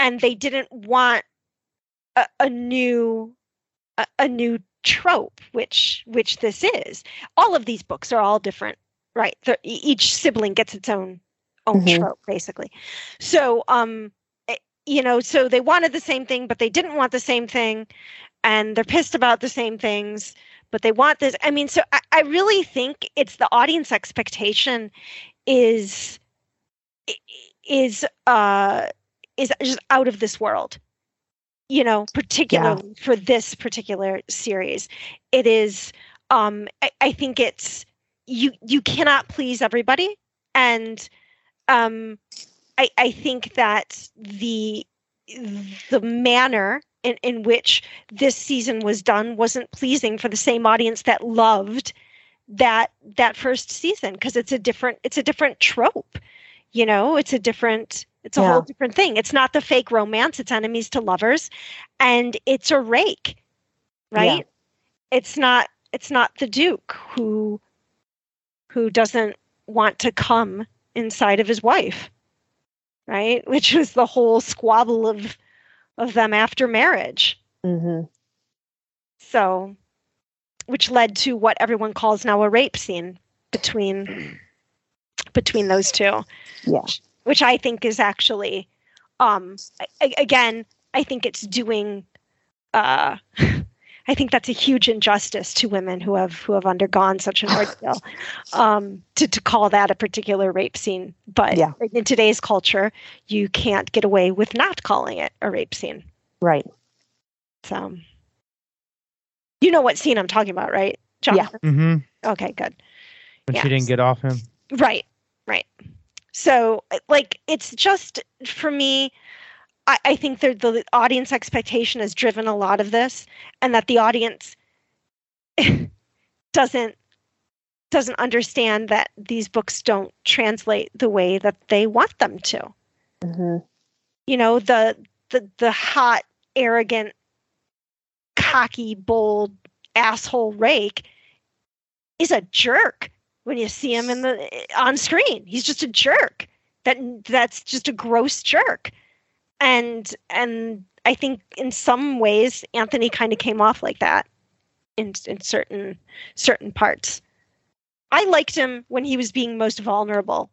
And they didn't want a new trope, which this is. All of these books are all different, right? Each sibling gets its own mm-hmm. trope, basically. So, so they wanted the same thing, but they didn't want the same thing. And they're pissed about the same things, but they want this. I mean, so I really think it's the audience expectation is just out of this world, you know, particularly for this particular series. It is, I think it's, you cannot please everybody. And I think that the manner in which this season was done wasn't pleasing for the same audience that loved that first season, because it's a different trope, you know, it's a whole different thing. It's not the fake romance, it's enemies to lovers, and it's a rake, right? Yeah. It's not the Duke who doesn't want to come inside of his wife, right? Which was the whole squabble of them after marriage. Mm-hmm. So, which led to what everyone calls now a rape scene between those two. Yeah. Which I think is actually, again, I think it's doing, I think that's a huge injustice to women who have undergone such an ordeal, to call that a particular rape scene. But in today's culture, you can't get away with not calling it a rape scene. Right. So, you know what scene I'm talking about, right, Jonathan? Yeah. Mm-hmm. Okay, good. But she didn't get off him. Right, right. So, like, it's just, for me, I think the audience expectation has driven a lot of this, and that the audience doesn't understand that these books don't translate the way that they want them to. Mm-hmm. You know, the hot, arrogant, cocky, bold asshole rake is a jerk when you see him on screen. He's just a jerk. That's just a gross jerk. And I think in some ways Anthony kind of came off like that in certain parts. I liked him when he was being most vulnerable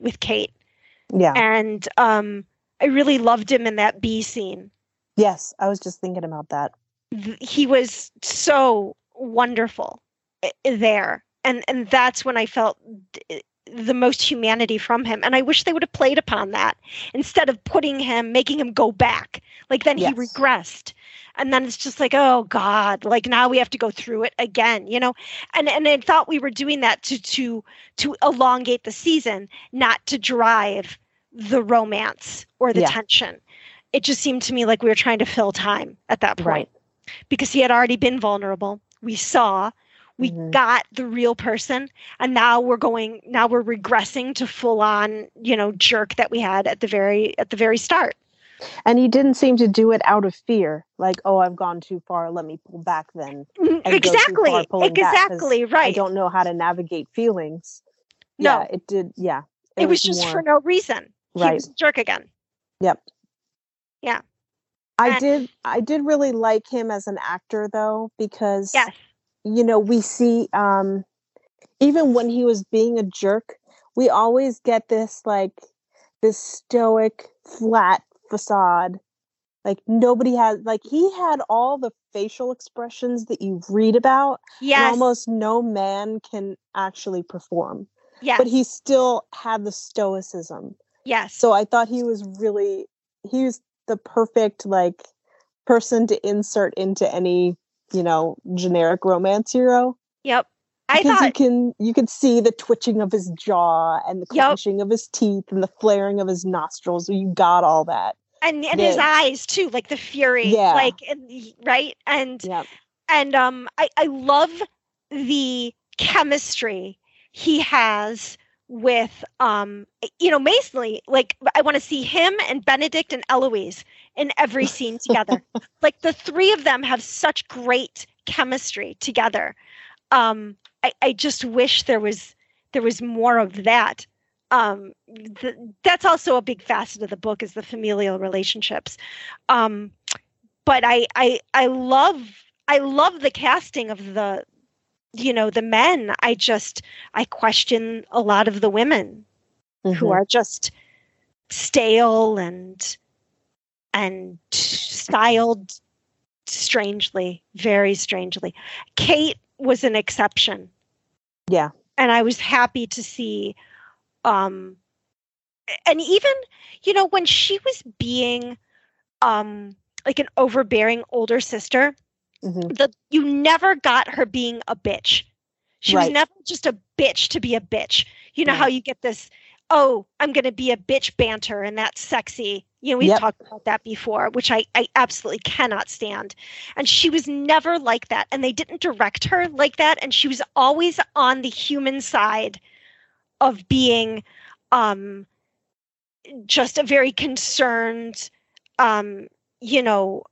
with Kate. Yeah. And I really loved him in that bee scene. Yes, I was just thinking about that. He was so wonderful there. And that's when I felt the most humanity from him. And I wish they would have played upon that instead of making him go back. Like, then he regressed. And then it's just like, oh God, like now we have to go through it again, you know? And I thought we were doing that to elongate the season, not to drive the romance or the tension. It just seemed to me like we were trying to fill time at that point. Right. Because he had already been vulnerable. We saw We got the real person, and now we're regressing to full on, you know, jerk that we had at the very start. And he didn't seem to do it out of fear. Like, oh, I've gone too far. Let me pull back then. Exactly. Right. I don't know how to navigate feelings. No, yeah, it did. Yeah. It was just more, for no reason. Right. He was a jerk again. Yep. Yeah. I did really like him as an actor, though, because, yes, you know, we see even when he was being a jerk, we always get this like this stoic, flat facade. Like nobody has, like he had all the facial expressions that you read about. Yes. Almost no man can actually perform. Yes. But he still had the stoicism. Yes. So I thought he was the perfect like person to insert into any, you know, generic romance hero. Yep. You could see the twitching of his jaw and the clenching of his teeth and the flaring of his nostrils. You got all that. And his eyes too, like the fury. Yeah. Like, right. And I love the chemistry he has with, you know, mainly, like, I want to see him and Benedict and Eloise in every scene together. Like, the three of them have such great chemistry together. I just wish there was more of that. That's also a big facet of the book, is the familial relationships. But I love the casting of the, you know, the men. I question a lot of the women who are just stale and styled strangely, very strangely. Kate was an exception. Yeah. And I was happy to see, and even, you know, when she was being, like an overbearing older sister, you never got her being a bitch. She was never just a bitch to be a bitch. You know how you get this, oh, I'm going to be a bitch banter, and that's sexy. You know, we've talked about that before, which I absolutely cannot stand. And she was never like that. And they didn't direct her like that. And she was always on the human side of being just a very concerned, you know,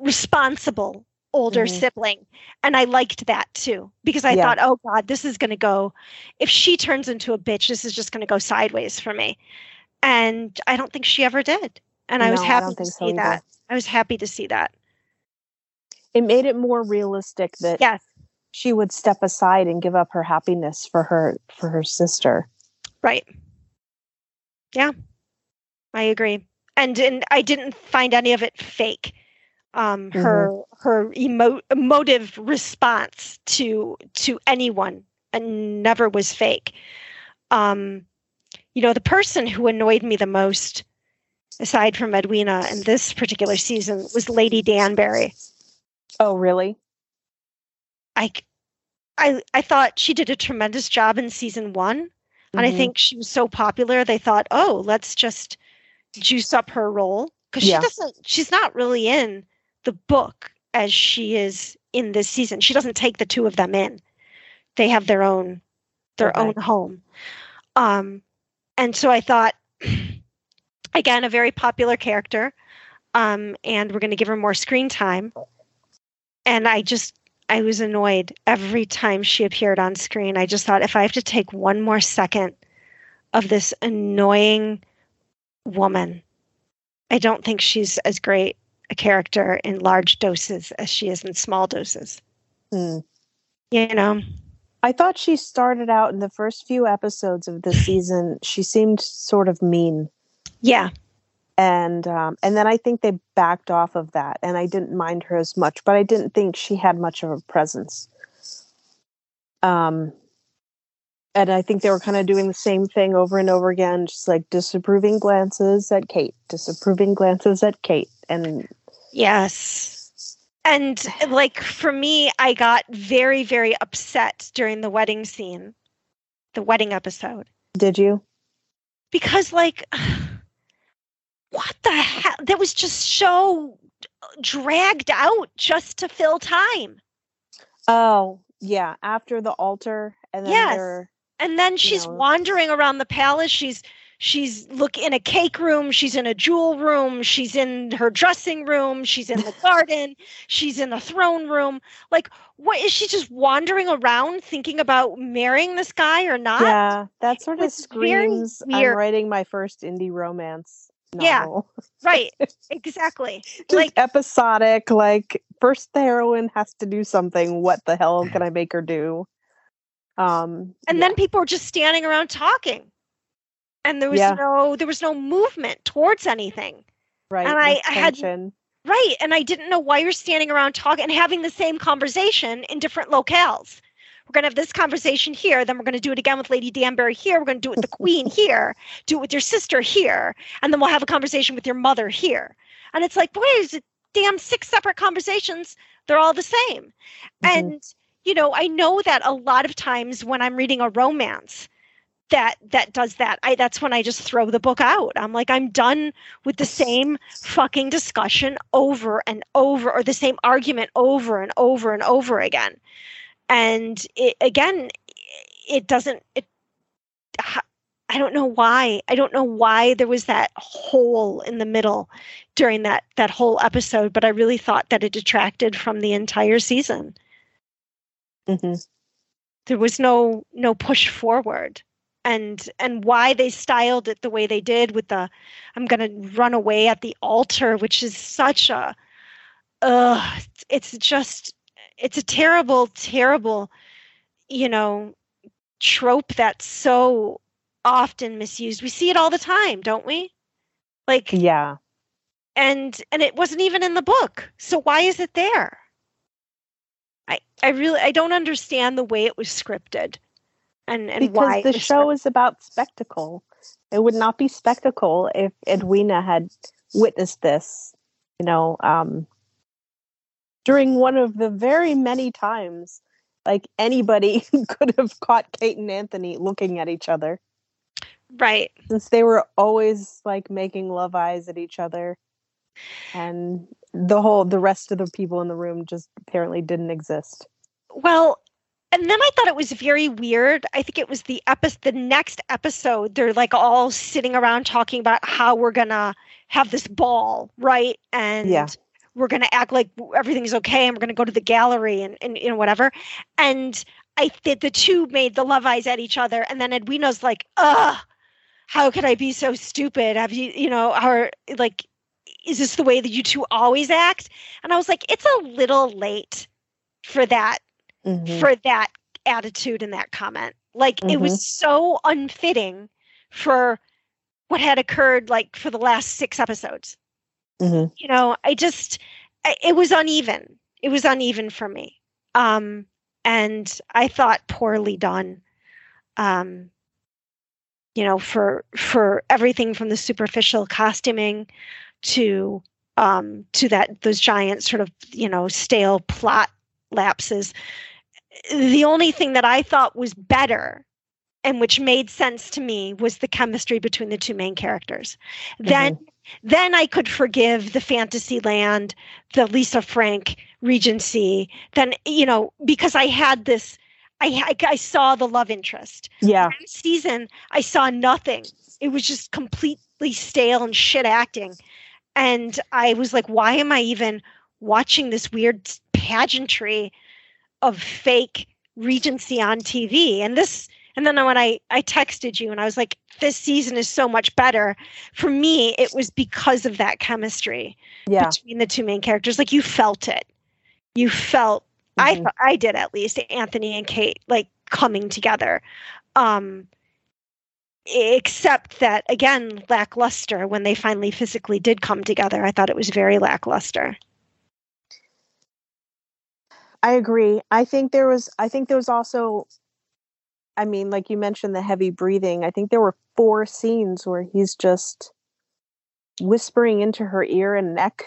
responsible older sibling. And I liked that too, because I thought, oh God, this is going to go, if she turns into a bitch, this is just going to go sideways for me. And I don't think she ever did. And I was happy to see that. I was happy to see that. It made it more realistic that she would step aside and give up her happiness for her sister. Right. Yeah, I agree. And I didn't find any of it fake. Her emotive response to anyone, and never was fake. You know, the person who annoyed me the most, aside from Edwina in this particular season, was Lady Danbury. Oh, really? I thought she did a tremendous job in season one, and I think she was so popular they thought, oh, let's just juice up her role, because she's not really in the book as she is in this season. She doesn't take the two of them in. They have their own home. And so I thought, again, a very popular character, and we're going to give her more screen time. And I was annoyed every time she appeared on screen. I just thought, if I have to take one more second of this annoying woman, I don't think she's as great a character in large doses as she is in small doses. You know, I thought she started out in the first few episodes of this season, she seemed sort of mean. Yeah. And then I think they backed off of that, and I didn't mind her as much, but I didn't think she had much of a presence. And I think they were kind of doing the same thing over and over again, just like disapproving glances at Kate, and yes. And like for me, I got very, very upset during the wedding scene, the wedding episode. Did you? Because like, what the hell? That was just so dragged out just to fill time. Oh, Yeah, after the altar, and then yes, and then she's wandering around the palace. She's in a cake room. She's in a jewel room. She's in her dressing room. She's in the garden. She's in the throne room. Like, what is she just wandering around thinking about marrying this guy or not? Yeah, that sort of screams, I'm writing my first indie romance novel. Yeah, right. Exactly. Just like episodic, like first the heroine has to do something. What the hell can I make her do? And then people are just standing around talking. And there was no movement towards anything. Right. And I didn't know why you're standing around talking and having the same conversation in different locales. We're going to have this conversation here. Then we're going to do it again with Lady Danbury here. We're going to do it with the Queen here. Do it with your sister here. And then we'll have a conversation with your mother here. And it's like, boy, there's a damn 6 separate conversations. They're all the same. Mm-hmm. And, I know that a lot of times when I'm reading a romance, that does that. That's when I just throw the book out. I'm like, I'm done with the same fucking discussion over and over, or the same argument over and over and over again. And I don't know why. I don't know why there was that hole in the middle during that whole episode, but I really thought that it detracted from the entire season. Mm-hmm. There was no push forward. And why they styled it the way they did with the I'm going to run away at the altar, which is such a it's a terrible, terrible, trope that's so often misused. We see it all the time, don't we? Like, yeah. And it wasn't even in the book. So why is it there? I really don't understand the way it was scripted. And because why the show is about spectacle. It would not be spectacle if Edwina had witnessed this, during one of the very many times, like anybody could have caught Kate and Anthony looking at each other. Right. Since they were always like making love eyes at each other, and the rest of the people in the room just apparently didn't exist. Well, and then I thought it was very weird. I think it was the next episode. They're like all sitting around talking about how we're going to have this ball, right? And we're going to act like everything's okay, and we're going to go to the gallery and whatever. And I think the two made the love eyes at each other. And then Edwina's like, ugh, how could I be so stupid? Have you, is this the way that you two always act? And I was like, it's a little late for that. Mm-hmm. For that attitude and that comment. Like, mm-hmm. It was so unfitting for what had occurred, like, for the last 6 episodes. Mm-hmm. It was uneven. It was uneven for me. And I thought poorly done, for everything from the superficial costuming to that, those giant sort of, stale plot lapses. The only thing that I thought was better and which made sense to me was the chemistry between the two main characters. Mm-hmm. Then I could forgive the Fantasyland, the Lisa Frank Regency. Then, because I had this, I saw the love interest. Yeah. Last season, I saw nothing. It was just completely stale and shit acting. And I was like, why am I even watching this weird pageantry of fake Regency on TV? And then when I texted you and I was like, this season is so much better. For me, it was because of that chemistry between the two main characters. Like, you felt it. You felt, mm-hmm. I did at least, Anthony and Kate, like, coming together. Except that, again, lackluster when they finally physically did come together. I thought it was very lackluster. I agree. I think there was also, I mean, like you mentioned, the heavy breathing. I think there were 4 scenes where he's just whispering into her ear and neck.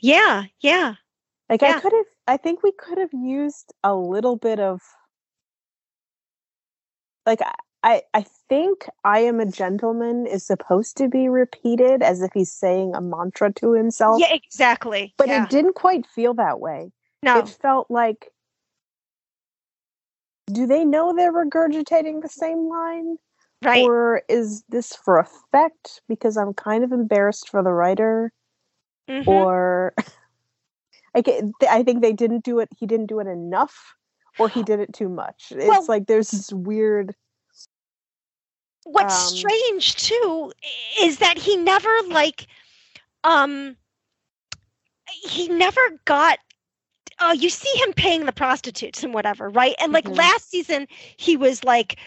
Yeah. Yeah. Like, yeah. I think we could have used a little bit of, like, I think I am a gentleman is supposed to be repeated as if he's saying a mantra to himself. Yeah, exactly. But it didn't quite feel that way. No. It felt like do they know they're regurgitating the same line? Right. Or is this for effect? Because I'm kind of embarrassed for the writer. Mm-hmm. Or I think they didn't do it. He didn't do it enough, or he did it too much. It's like there's this weird. What's strange too is that he never he never got. You see him paying the prostitutes and whatever, right? And mm-hmm. Last season, he was like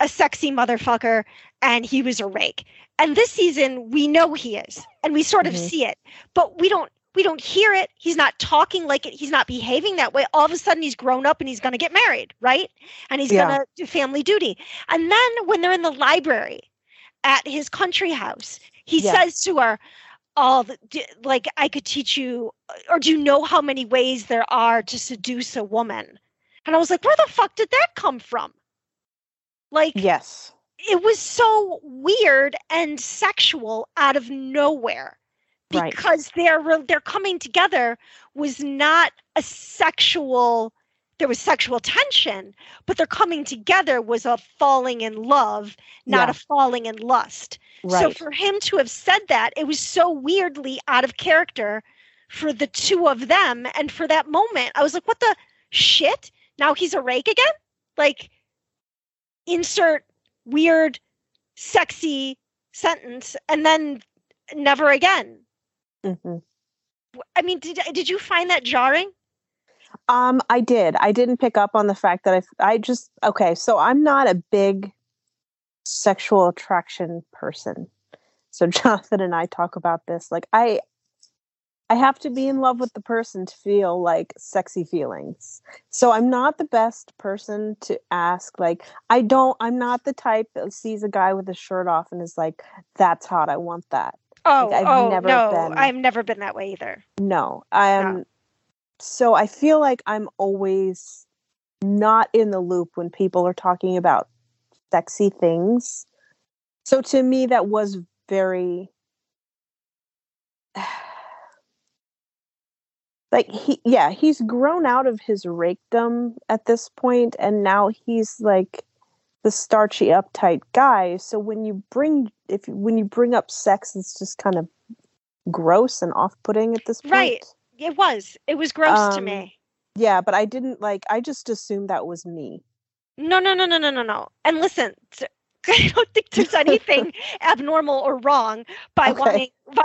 a sexy motherfucker, and he was a rake. And this season, we know he is, and we sort of see it, but we don't hear it. He's not talking like it. He's not behaving that way. All of a sudden, he's grown up, and he's going to get married, right? And he's going to do family duty. And then when they're in the library at his country house, he says to her, I could teach you, or do you know how many ways there are to seduce a woman? And I was like, where the fuck did that come from? Yes. It was so weird and sexual out of nowhere, because their coming together was not a sexual. There was sexual tension, but their coming together was a falling in love, not a falling in lust. Right. So for him to have said that, it was so weirdly out of character for the two of them. And for that moment, I was like, what the shit? Now he's a rake again? Insert weird, sexy sentence, and then never again. Mm-hmm. I mean, did you find that jarring? I did. I didn't pick up on the fact that so I'm not a big sexual attraction person. So Jonathan and I talk about this. I have to be in love with the person to feel sexy feelings. So I'm not the best person to ask. I'm not the type that sees a guy with a shirt off and is like, that's hot. I want that. I've never been that way either. No, I am. No. So I feel like I'm always not in the loop when people are talking about sexy things. So to me, that was very he's grown out of his rakedom at this point, and now he's the starchy, uptight guy. So when you bring up sex, it's just kind of gross and off-putting at this point. Right. It was gross to me. Yeah, but I didn't I just assumed that was me. No. And listen, I don't think there's anything abnormal or wrong by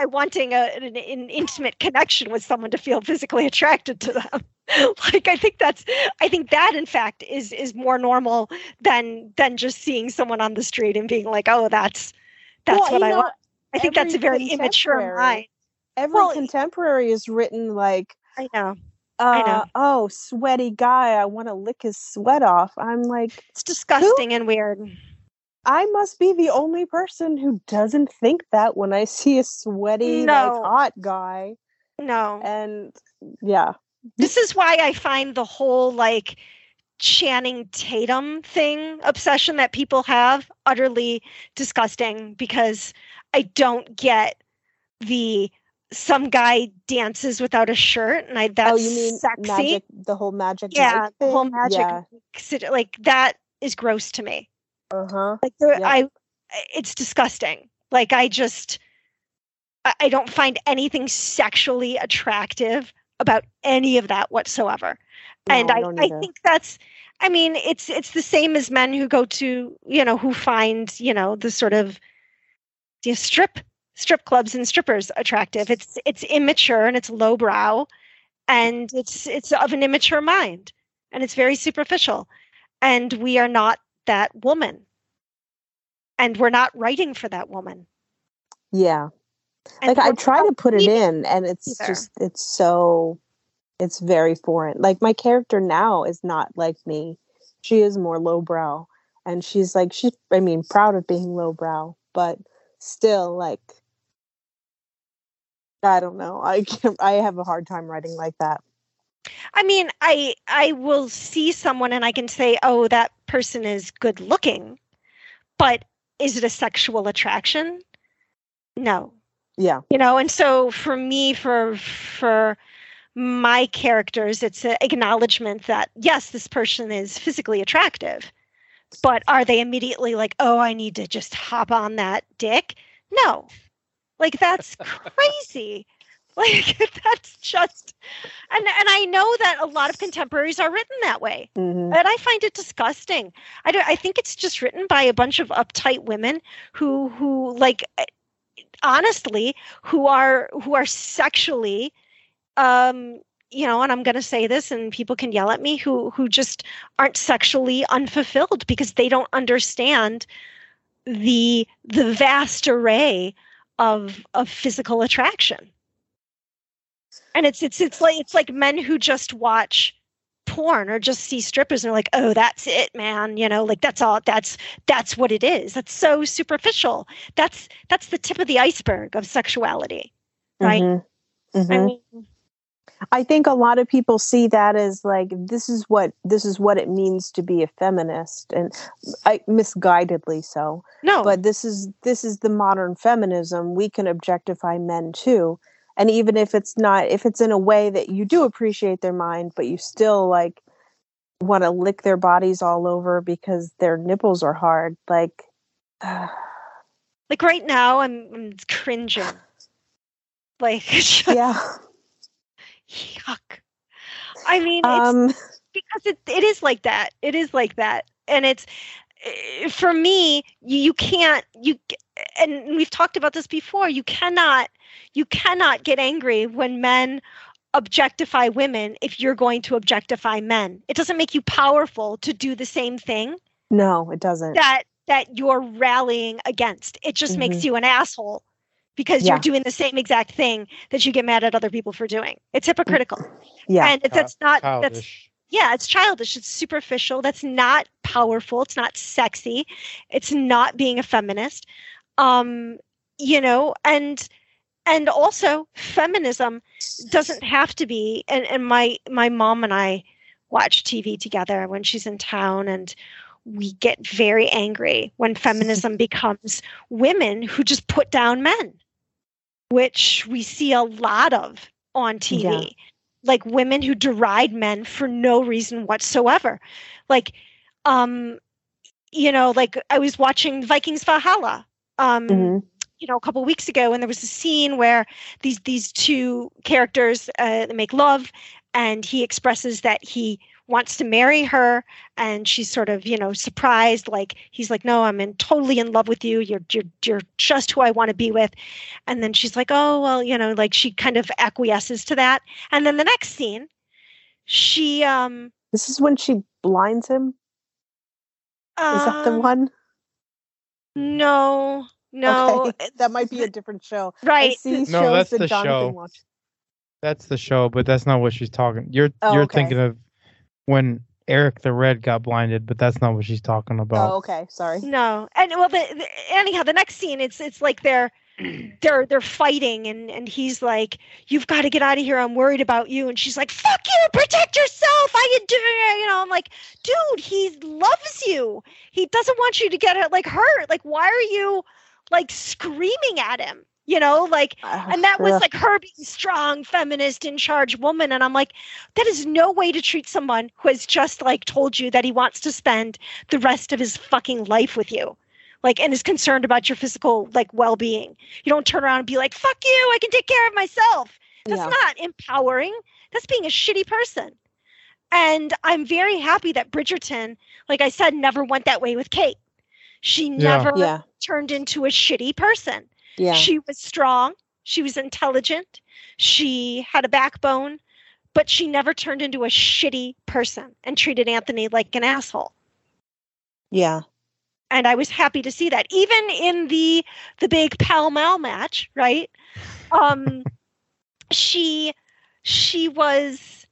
wanting an intimate connection with someone to feel physically attracted to them. I think that in fact is more normal than just seeing someone on the street and being like, oh, that's what I want. I think that's a very immature mind. Every contemporary is written I know. Oh, sweaty guy. I want to lick his sweat off. I'm like, it's disgusting and weird. I must be the only person who doesn't think that when I see a sweaty, hot guy. No. And yeah. This is why I find the whole Channing Tatum thing, obsession that people have, utterly disgusting, because I don't get some guy dances without a shirt, and that's you mean sexy. Magic, the whole magic, yeah, thing? The whole magic, yeah. That is gross to me. Uh huh. It's disgusting. I don't find anything sexually attractive about any of that whatsoever. No, and I think that's. I mean, it's the same as men who go to who find the sort of strip clubs and strippers attractive. It's immature, and it's lowbrow, and it's of an immature mind, and it's very superficial, and we are not that woman, and we're not writing for that woman. Yeah. And I try to put it in, and it's either. Just it's very foreign. My character now is not like me. She is more lowbrow, and she's proud of being lowbrow, but still I don't know. I have a hard time writing like that. I mean, I will see someone and I can say, oh, that person is good looking, but is it a sexual attraction? No. Yeah. And so for me, for my characters, it's an acknowledgement that, yes, this person is physically attractive, but are they immediately like, oh, I need to just hop on that dick? No. Like, that's crazy. Like, that's just, and I know that a lot of contemporaries are written that way. Mm-hmm. And I find it disgusting. I think it's just written by a bunch of uptight women who like, honestly, who are sexually, you know, and I'm going to say this and people can yell at me, who just aren't sexually unfulfilled because they don't understand the vast array of physical attraction. And it's like men who just watch porn or just see strippers and they're like, oh, that's it, man. You know, like that's all. That's what it is. That's so superficial. That's the tip of the iceberg of sexuality, right? Mm-hmm. Mm-hmm. I mean, I think a lot of people see that as like this is what it means to be a feminist, and misguidedly so. No, but this is the modern feminism. We can objectify men too. And even if it's in a way that you do appreciate their mind, but you still like want to lick their bodies all over because their nipples are hard. Like, like right now I'm cringing. Like, just, yeah. Yuck. I mean, it's because it is like that. It is like that. And it's, for me, and we've talked about this before, you cannot get angry when men objectify women if you're going to objectify men. It doesn't make you powerful to do the same thing. No, it doesn't. That you're rallying against. It just makes you an asshole because you're doing the same exact thing that you get mad at other people for doing. It's hypocritical. Yeah. And that's not... Childish. Yeah, it's childish. It's superficial. That's not powerful. It's not sexy. It's not being a feminist. You know, and also feminism doesn't have to be. And my mom and I watch TV together when she's in town, and we get very angry when feminism becomes women who just put down men, which we see a lot of on TV. Yeah. Like women who deride men for no reason whatsoever. Like, you know, like I was watching Vikings Valhalla, you know, a couple of weeks ago, and there was a scene where these two characters they make love, and he expresses that he wants to marry her, and she's sort of, you know, surprised. Like, he's like, no, I'm totally in love with you. You're just who I want to be with. And then she's like, oh, well, you know, like she kind of acquiesces to that. And then the next scene, she, this is when she blinds him. Is that the one? No. Okay. That might be a different show. Right. No, that's the show. That's the show, but that's not what she's talking. You're thinking of when Eric the Red got blinded, but that's not what she's talking about. Oh, okay, sorry. No, and well, anyhow, the next scene, it's like they're fighting, and he's like, "You've got to get out of here. I'm worried about you." And she's like, "Fuck you! Protect yourself! You know." I'm like, "Dude, he loves you. He doesn't want you to get like hurt. Like, why are you like screaming at him?" You know, like, and that was like her being strong, feminist, in charge woman. And I'm like, that is no way to treat someone who has just like told you that he wants to spend the rest of his fucking life with you. Like, and is concerned about your physical, like, well-being. You don't turn around and be like, fuck you, I can take care of myself. That's not empowering. That's being a shitty person. And I'm very happy that Bridgerton, like I said, never went that way with Kate. She never turned into a shitty person. Yeah. She was strong. She was intelligent. She had a backbone, but she never turned into a shitty person and treated Anthony like an asshole. Yeah. And I was happy to see that. Even in the big pall-mall match, right? She was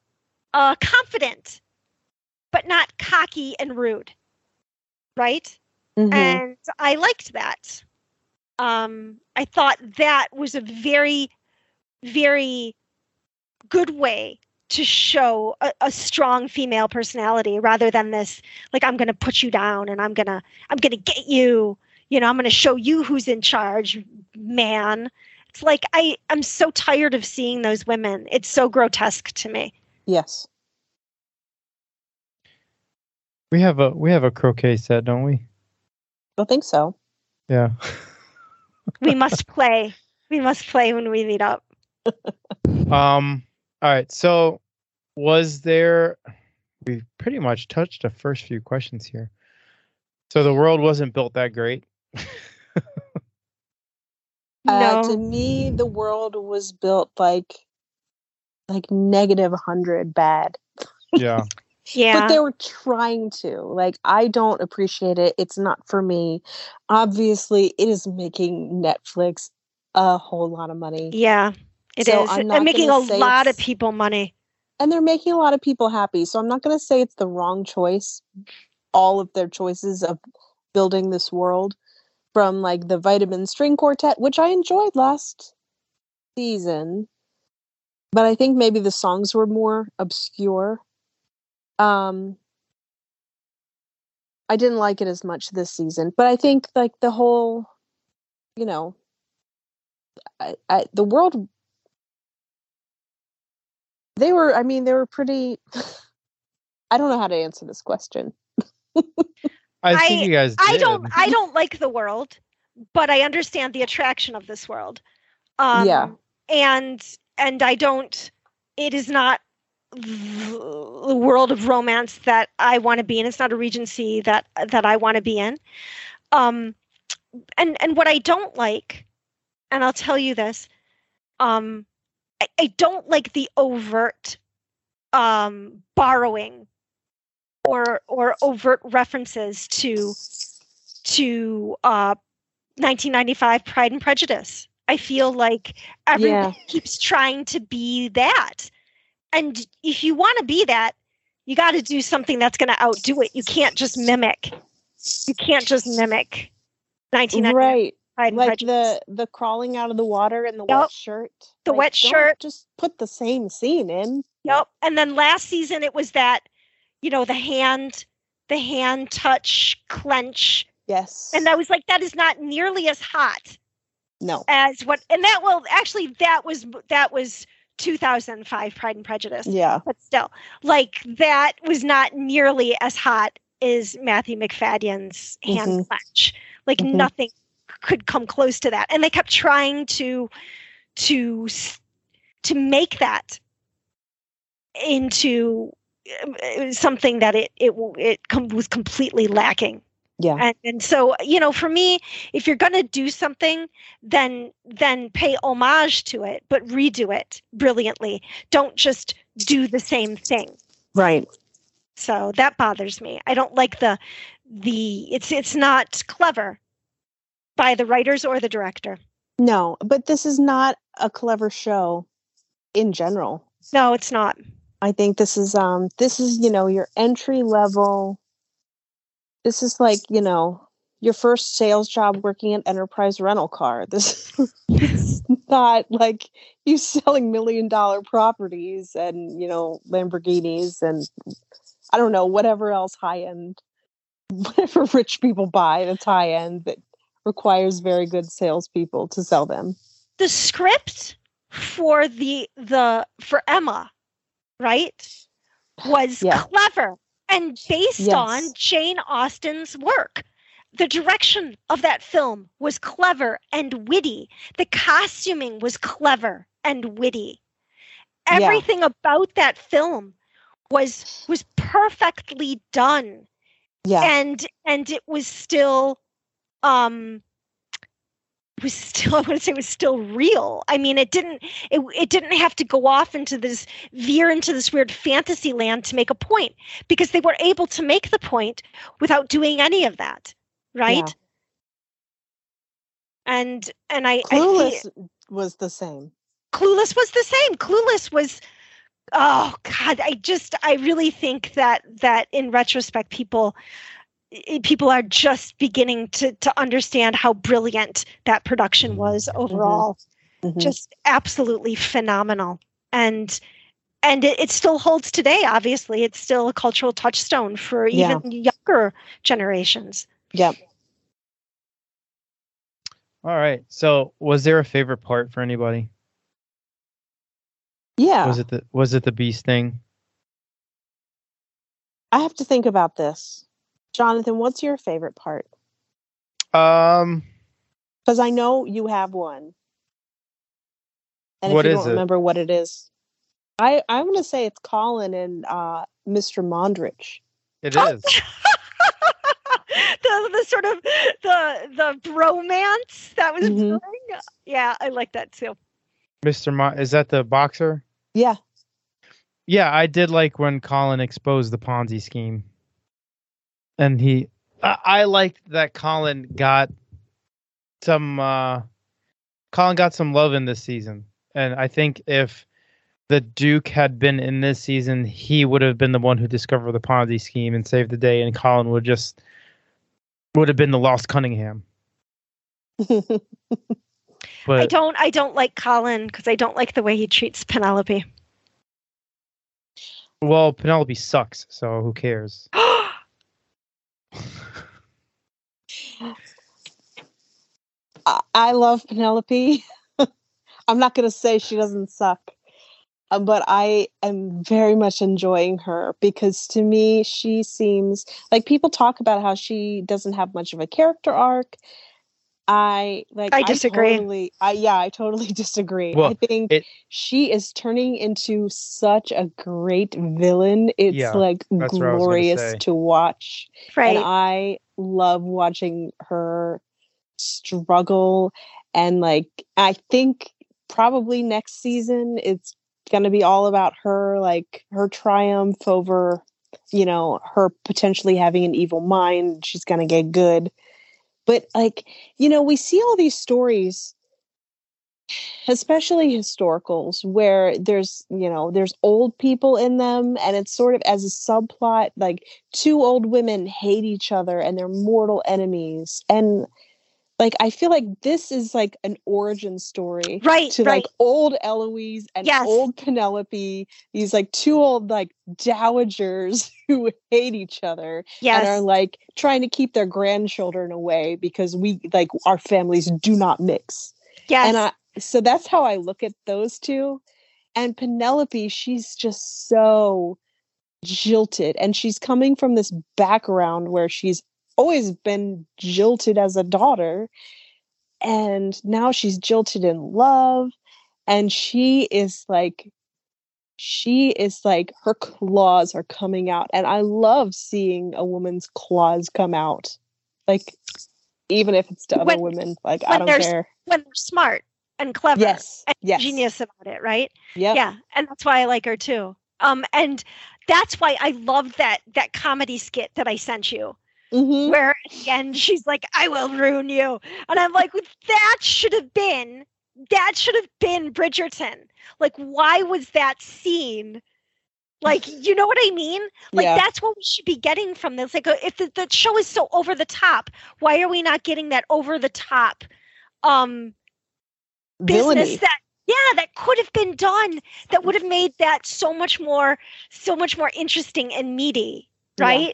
confident, but not cocky and rude, right? Mm-hmm. And I liked that. I thought that was a very, very good way to show a strong female personality, rather than this, like, I'm going to put you down and I'm going to get you, you know, I'm going to show you who's in charge, man. fact. Like, I'm so tired of seeing those women. It's so grotesque to me. Yes. We have a croquet set, don't we? I think so. Yeah. We must play when we meet up. All right. So was there, we pretty much touched the first few questions here. So the world wasn't built that great. No. To me, the world was built like -100 bad. Yeah. Yeah. But they were trying to. Like, I don't appreciate it. It's not for me. Obviously, it is making Netflix a whole lot of money. Yeah, it is. They're making a lot of people money. And they're making a lot of people happy. So I'm not going to say it's the wrong choice. All of their choices of building this world, from like the Vitamin String Quartet, which I enjoyed last season. But I think maybe the songs were more obscure. I didn't like it as much this season, but I think like the whole, you know, the world, they were pretty, I don't know how to answer this question. I think you guys did. I don't like the world, but I understand the attraction of this world. Yeah. And I don't, it is not the world of romance that I want to be in. It's not a Regency that I want to be in. And what I don't like, and I'll tell you this, I don't like the overt borrowing or overt references to 1995 Pride and Prejudice. I feel like everyone keeps trying to be that. And if you want to be that, you got to do something that's going to outdo it. You can't just mimic. 1995. Right. Like the crawling out of the water and the wet shirt. The wet shirt. Just put the same scene in. Yep. And then last season it was that, you know, the hand touch, clench. Yes. And I was like, that is not nearly as hot. No. As what? And that will actually that was 2005 Pride and Prejudice. Yeah. But still, like, that was not nearly as hot as Matthew McFadden's hand clench. Like, nothing could come close to that. And they kept trying to make that into something that it was completely lacking. Yeah. And so, you know, for me, if you're going to do something, then pay homage to it, but redo it brilliantly. Don't just do the same thing. Right. So that bothers me. I don't like it's not clever by the writers or the director. No, but this is not a clever show in general. No, it's not. I think this is, you know, your entry level. This is like, you know, your first sales job working at Enterprise Rental Car. This is not like you selling $1 million properties and, you know, Lamborghinis and I don't know, whatever else high end, whatever rich people buy that's high end that requires very good salespeople to sell them. The script for for Emma, right, was clever. And based on Jane Austen's work. The direction of that film was clever and witty. The costuming was clever and witty. Everything about that film was perfectly done. Yeah. And it was still real. I mean, it didn't have to go off veer into this weird fantasy land to make a point, because they were able to make the point without doing any of that. Right. Yeah. And Clueless was the same. Clueless was, oh God, I really think that in retrospect, people are just beginning to understand how brilliant that production was overall. Mm-hmm. Just absolutely phenomenal. And it still holds today, obviously. It's still a cultural touchstone for even younger generations. Yep. All right. So, was there a favorite part for anybody? Yeah. Was it the beast thing? I have to think about this. Jonathan, what's your favorite part? Because I know you have one. And if you don't remember what it is, I'm going to say it's Colin and Mr. Mondrich. It is. the sort of the bromance that was brewing. Yeah, I like that too. Is that the boxer? Yeah. Yeah, I did like when Colin exposed the Ponzi scheme. And I liked that Colin got some love in this season. And I think if the Duke had been in this season, he would have been the one who discovered the Ponzi scheme and saved the day. And Colin would have been the lost Cunningham. But I don't like Colin because I don't like the way he treats Penelope. Well, Penelope sucks, so who cares? I love Penelope. I'm not going to say she doesn't suck, but I am very much enjoying her because to me, she seems like people talk about how she doesn't have much of a character arc. I disagree. I totally disagree. Well, I think she is turning into such a great villain. It's glorious to watch. Right. And I love watching her struggle. And I think probably next season, it's going to be all about her, her triumph over, her potentially having an evil mind. She's going to get good. But we see all these stories, especially historicals, where there's old people in them, and it's sort of as a subplot, two old women hate each other and they're mortal enemies. And I feel like this is an origin story to old Eloise and old Penelope, these two old dowagers who hate each other and are trying to keep their grandchildren away because we our families do not mix. Yes. And so that's how I look at those two. And Penelope, she's just so jilted, and she's coming from this background where she's always been jilted as a daughter, and now she's jilted in love, and she is her claws are coming out, and I love seeing a woman's claws come out, even if it's to other women, I don't care. When they're smart and clever and genius about it, right? Yep. Yeah, and that's why I like her too. And that's why I love that comedy skit that I sent you. Mm-hmm. Where at the end she's like, I will ruin you, and I'm like, that should have been Bridgerton. Why was that scene? You know what I mean? That's what we should be getting from this. If the show is so over the top, why are we not getting that over the top villainy business that could have been done, that would have made that so much more interesting and meaty, right? Yeah.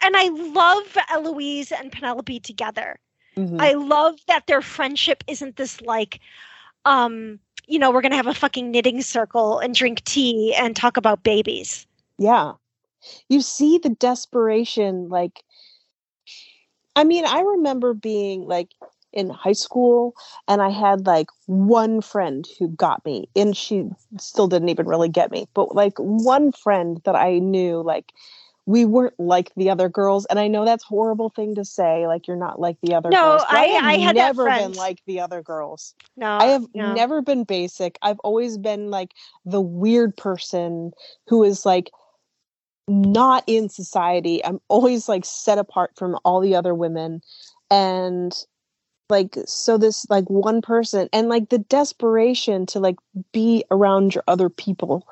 And I love Eloise and Penelope together. Mm-hmm. I love that their friendship isn't this we're going to have a fucking knitting circle and drink tea and talk about babies. Yeah. You see the desperation. I remember being in high school, and I had one friend who got me, and she still didn't even really get me, but one friend that I knew, we weren't like the other girls, and I know that's a horrible thing to say. You're not like the other girls. No, I had never been like the other girls. No, I have never been basic. I've always been the weird person who is not in society. I'm always set apart from all the other women, and so this one person, and the desperation to be around your other people.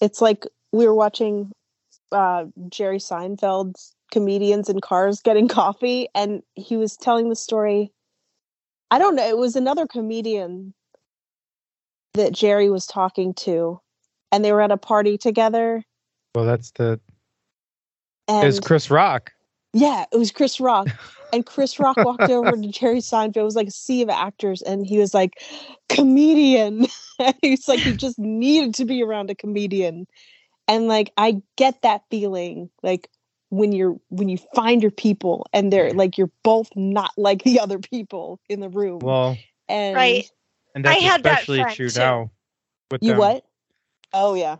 It's we were watching Jerry Seinfeld's comedians in cars getting coffee, and he was telling the story. I don't know, it was another comedian that Jerry was talking to, and they were at a party together. Well, that's Chris Rock. Yeah, it was Chris Rock. And Chris Rock walked over to Jerry Seinfeld. It was like a sea of actors. And he was like, comedian. He's like, he just needed to be around a comedian. And like, I get that feeling. Like when you find your people and they're like, you're both not like the other people in the room. Well, and right. And that's especially true now. With you them. What? Oh, yeah.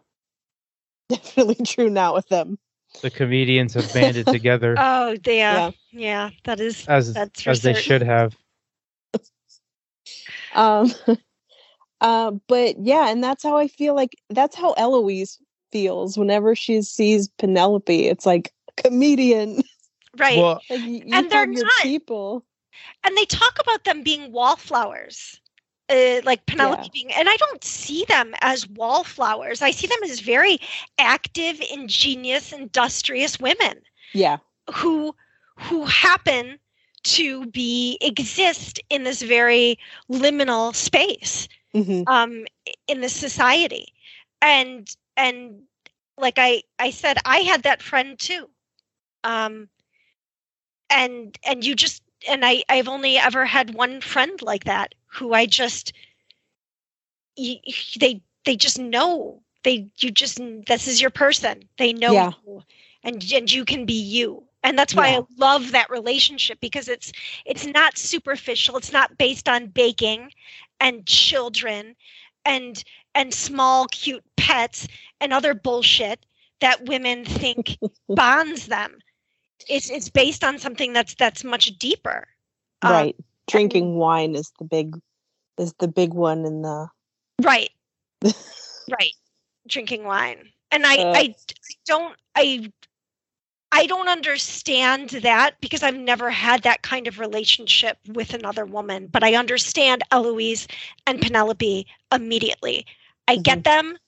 Definitely true now with them. The comedians have banded together. Oh, yeah. Yeah, that is. That's for as certain. They should have. But yeah, and that's how I feel like, that's how Eloise feels whenever she sees Penelope. It's like, comedian. Right. Well, like, and they're not. People. And they talk about them being wallflowers. Like Penelope being, and I don't see them as wallflowers. I see them as very active, ingenious, industrious women. Yeah. Who happen to exist in this very liminal space, mm-hmm. In this society. And like I said, I had that friend too. And you just, and I've only ever had one friend like that. Who I just, they just know, this is your person. They know you, and you can be you. And that's why I love that relationship, because it's not superficial. It's not based on baking and children and small, cute pets and other bullshit that women think bonds them. It's based on something that's much deeper. Right. Drinking wine is the big one in the right. Drinking wine, and I don't understand that, because I've never had that kind of relationship with another woman. But I understand Eloise and Penelope immediately. I mm-hmm. get them.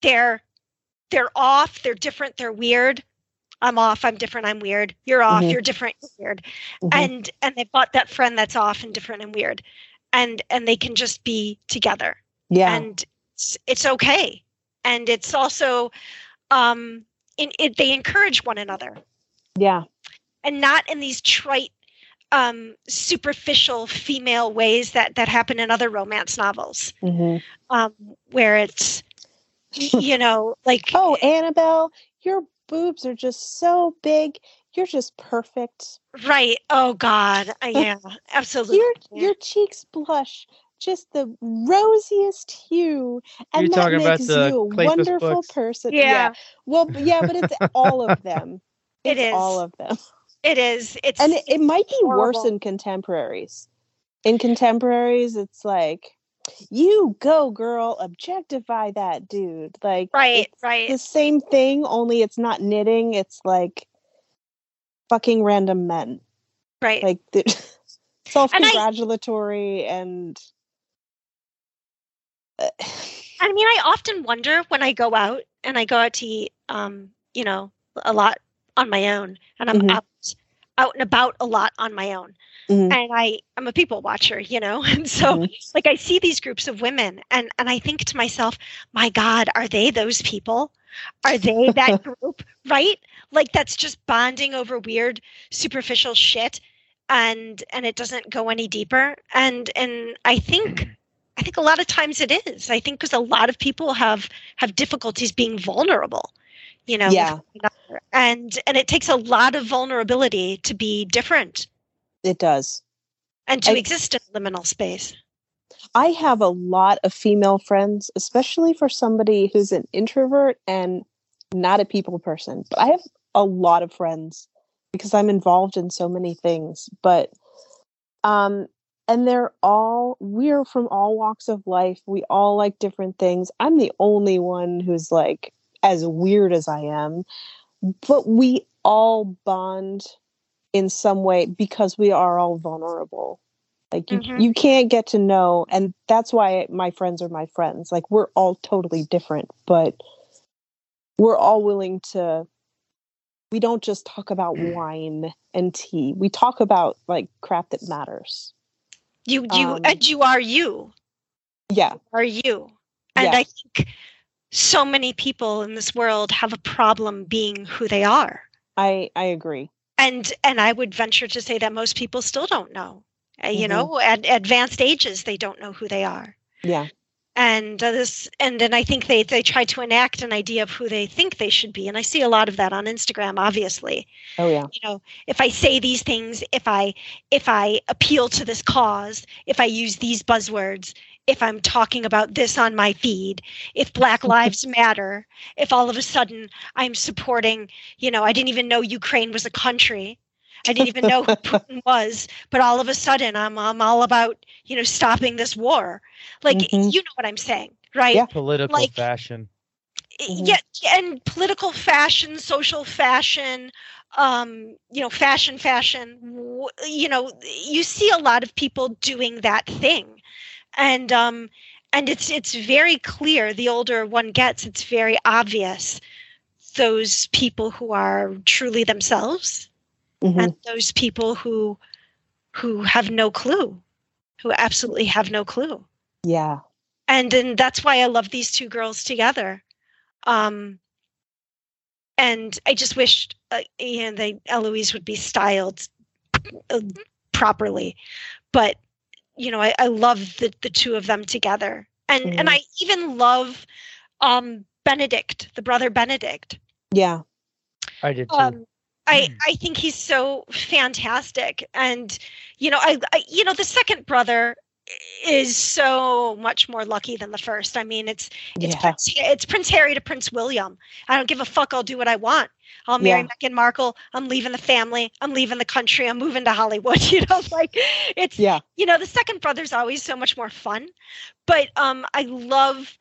They're off. They're different. They're weird. I'm off, I'm different, I'm weird. You're off, mm-hmm. you're different, you're weird. Mm-hmm. And they bought that friend that's off and different and weird. And they can just be together. Yeah. And it's okay. And it's also they encourage one another. Yeah. And not in these trite superficial female ways that happen in other romance novels. Mm-hmm. Where it's you know, like oh, Annabelle, you're boobs are just so big. You're just perfect. Right. Oh God. Yeah. Absolutely. Your cheeks blush just the rosiest hue, and you're that makes you a wonderful person. Yeah. Well. Yeah, but it's all of them. It is all of them. It is. It's and it might be horrible. Worse in contemporaries. In contemporaries, it's like, you go, girl, objectify that dude. Like, right. The same thing, only it's not knitting. It's like fucking random men. Right. Like self-congratulatory and I mean, I often wonder when I go out to eat, you know, a lot on my own, and I'm mm-hmm. out and about a lot on my own. Mm-hmm. And I'm a people watcher, you know, and so mm-hmm. like I see these groups of women and I think to myself, my God, are they those people? Are they that group? Right? Like that's just bonding over weird, superficial shit and it doesn't go any deeper. And I think a lot of times it is. I think because a lot of people have difficulties being vulnerable, you know, and it takes a lot of vulnerability to be different. It does. And to exist in liminal space. I have a lot of female friends, especially for somebody who's an introvert and not a people person. But I have a lot of friends because I'm involved in so many things. But, and we're from all walks of life. We all like different things. I'm the only one who's like as weird as I am. But we all bond in some way because we are all vulnerable. Like you can't get to know, and that's why my friends are my friends. Like we're all totally different, but we're all willing to, we don't just talk about wine and tea. We talk about like crap that matters. And you are you. Yeah. You are you. And I think so many people in this world have a problem being who they are. I agree. And I would venture to say that most people still don't know. You know, at advanced ages, they don't know who they are. Yeah. And and I think they try to enact an idea of who they think they should be. And I see a lot of that on Instagram, obviously. Oh, yeah. You know, if I say these things, if I appeal to this cause, if I use these buzzwords, if I'm talking about this on my feed, if Black Lives Matter, if all of a sudden I'm supporting, you know, I didn't even know Ukraine was a country. I didn't even know who Putin was, but all of a sudden I'm all about, you know, stopping this war. Like, you know what I'm saying, right? Yeah. Political fashion. Yeah. And political fashion, social fashion, you know, fashion, you know, you see a lot of people doing that thing. And it's very clear the older one gets, it's very obvious those people who are truly themselves. Mm-hmm. And those people who have no clue, who absolutely have no clue. Yeah. And then that's why I love these two girls together. And I just wished, you know, Eloise would be styled properly. But, you know, I love the two of them together. And and I even love Benedict, the brother Benedict. Yeah. I did too. I think he's so fantastic. And, you know, I you know, the second brother is so much more lucky than the first. I mean, it's Prince Harry to Prince William. I don't give a fuck. I'll do what I want. I'll marry Meghan Markle. I'm leaving the family. I'm leaving the country. I'm moving to Hollywood. You know, like you know, the second brother's always so much more fun. But I love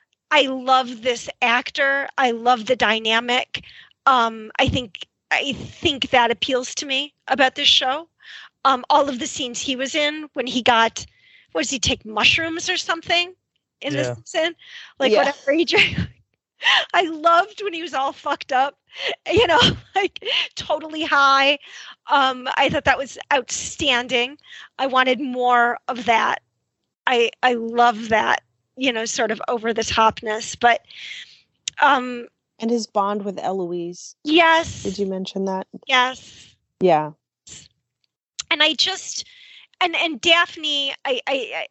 this actor. I love the dynamic. I think that appeals to me about this show. All of the scenes he was in when he got, what does he take, mushrooms or something in this scene? Like whatever he drank. I loved when he was all fucked up, you know, like totally high. I thought that was outstanding. I wanted more of that. I love that, you know, sort of over the topness, but, and his bond with Eloise. Yes. Did you mention that? Yes. Yeah. And I just, and Daphne, I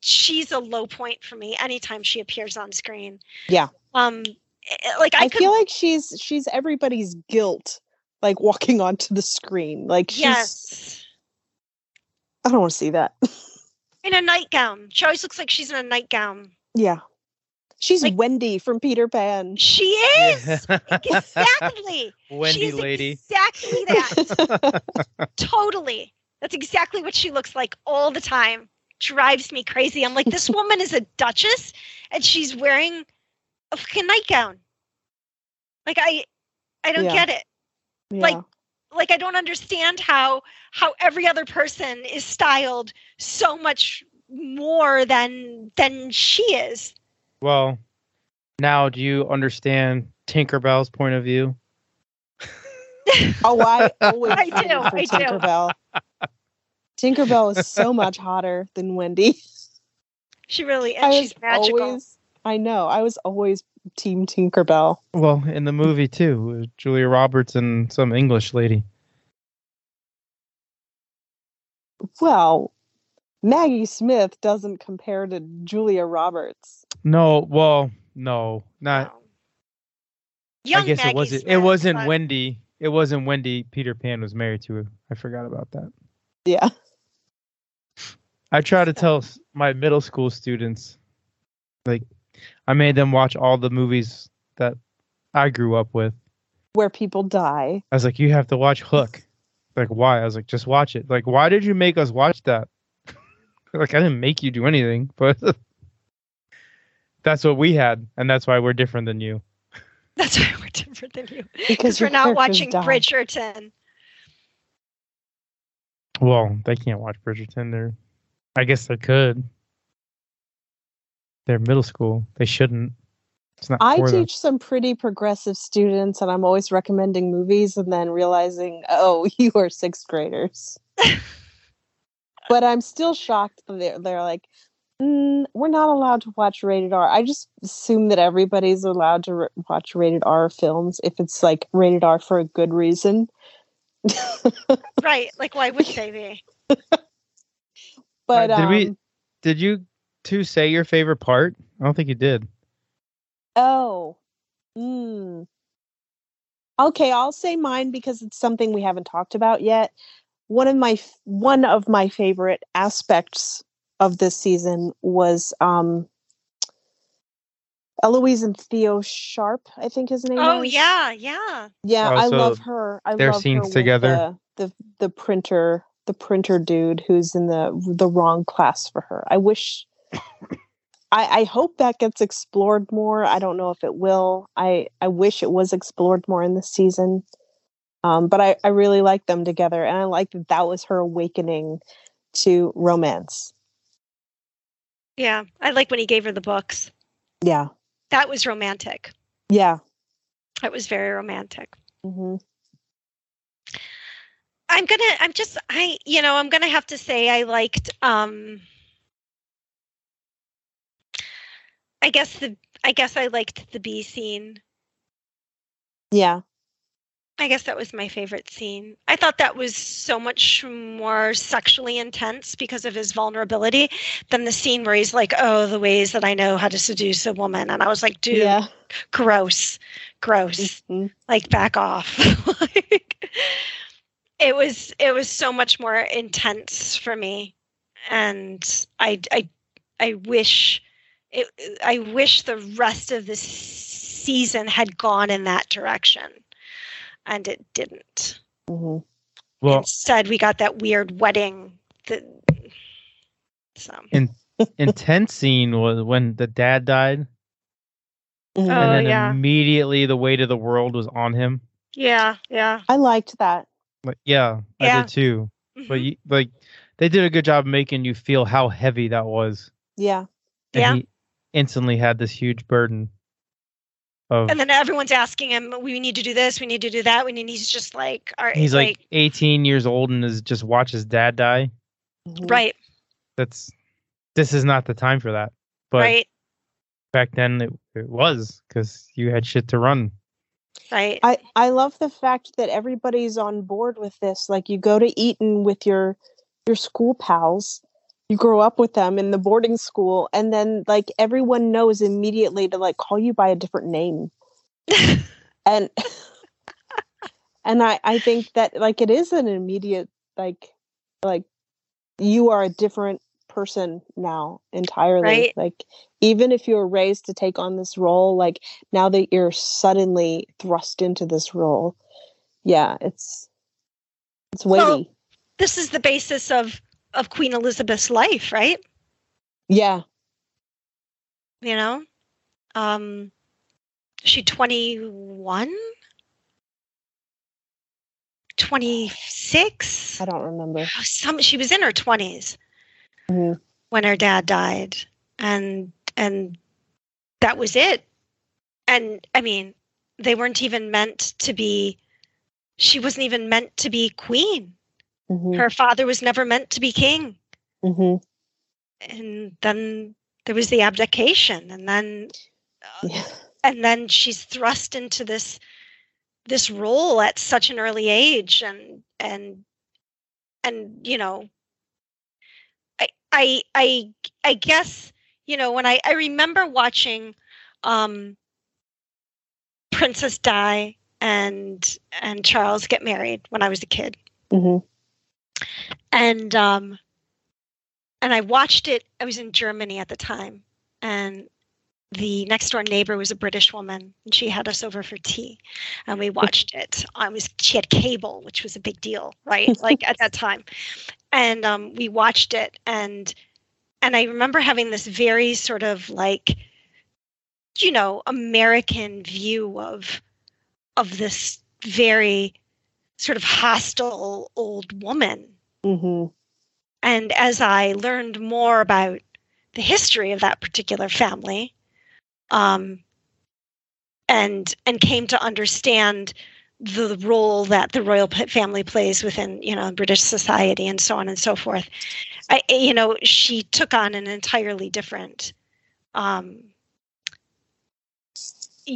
she's a low point for me anytime she appears on screen. Yeah. Like I feel like she's everybody's guilt, like walking onto the screen. Like she's, I don't want to see that. In a nightgown. She always looks like she's in a nightgown. Yeah. She's like Wendy from Peter Pan. She is! Exactly! Wendy she's lady. Exactly that. Totally. That's exactly what she looks like all the time. Drives me crazy. I'm like, this woman is a duchess and she's wearing a fucking nightgown. Like, I don't get it. Yeah. Like I don't understand how every other person is styled so much more than she is. Well, now do you understand Tinkerbell's point of view? Oh, I always I do. Tinkerbell. Tinkerbell is so much hotter than Wendy. She really is. She's magical. I know. I was always team Tinkerbell. Well, in the movie, too, with Julia Roberts and some English lady. Well, Maggie Smith doesn't compare to Julia Roberts. No, well, no, not. No. Young I guess Maggie it wasn't Wendy. It wasn't Wendy. Peter Pan was married to her. I forgot about that. Yeah. I try to tell my middle school students, like, I made them watch all the movies that I grew up with, where people die. I was like, you have to watch Hook. Like, why? I was like, just watch it. Like, why did you make us watch that? Like, I didn't make you do anything, but. That's what we had, and that's why we're different than you. That's why we're different than you. Because we're not watching Bridgerton. Well, they can't watch Bridgerton. I guess they could. They're middle school. They shouldn't. It's not. I teach some pretty progressive students, and I'm always recommending movies and then realizing, oh, you are sixth graders. But I'm still shocked that they're like, we're not allowed to watch rated R. I just assume that everybody's allowed to watch rated R films if it's like rated R for a good reason. Right. Like, why would they be? But did you two say your favorite part? I don't think you did. Oh. Okay, I'll say mine because it's something we haven't talked about yet. One of my favorite aspects of this season was Eloise and Theo Sharp, I think his name is. Yeah, I love her. I their love scenes her together. The printer dude who's in the wrong class for her. I wish I hope that gets explored more. I don't know if it will. I wish it was explored more in this season. But I really like them together, and I like that was her awakening to romance. Yeah, I like when he gave her the books. Yeah. That was romantic. Yeah. That was very romantic. Mm-hmm. I'm going to have to say I liked, I guess I liked the bee scene. Yeah. I guess that was my favorite scene. I thought that was so much more sexually intense because of his vulnerability than the scene where he's like, oh, the ways that I know how to seduce a woman. And I was like, dude, yeah. Gross. Mm-hmm. Like, back off. Like, it was so much more intense for me. And I wish the rest of the season had gone in that direction. And it didn't. Mm-hmm. Well, instead, we got that weird wedding. Intense scene was when the dad died. Mm-hmm. And then immediately the weight of the world was on him. Yeah. I liked that. But yeah, I did too. Mm-hmm. But they did a good job making you feel how heavy that was. Yeah. And he instantly had this huge burden. And then everyone's asking him, we need to do this, we need to do that. And he's just like... he's like 18 years old and is just watch his dad die. Right. This is not the time for that. But right. Back then it was, because you had shit to run. Right. I love the fact that everybody's on board with this. Like, you go to Eton with your school pals. You grow up with them in the boarding school, and then everyone knows immediately to call you by a different name. and I think that it is an immediate you are a different person now entirely. Right? Even if you were raised to take on this role, now that you're suddenly thrust into this role. Yeah, it's weighty. Well, this is the basis of Queen Elizabeth's life, right? Yeah. You know? She 21? 26? I don't remember. She was in her 20s when her dad died. And that was it. And, I mean, they weren't even meant to be... She wasn't even meant to be queen. Mm-hmm. Her father was never meant to be king. Mm-hmm. And then there was the abdication, and then she's thrust into this role at such an early age, and you know, I guess, you know, when I remember watching Princess Di and Charles get married when I was a kid. Mm-hmm. And I watched it. I was in Germany at the time, and the next door neighbor was a British woman, and she had us over for tea, and we watched it. She had cable, which was a big deal, right? At that time, and we watched it, and I remember having this very sort of American view of this very sort of hostile old woman. Mm-hmm. And as I learned more about the history of that particular family, and came to understand the role that the royal family plays within, British society and so on and so forth, she took on an entirely different,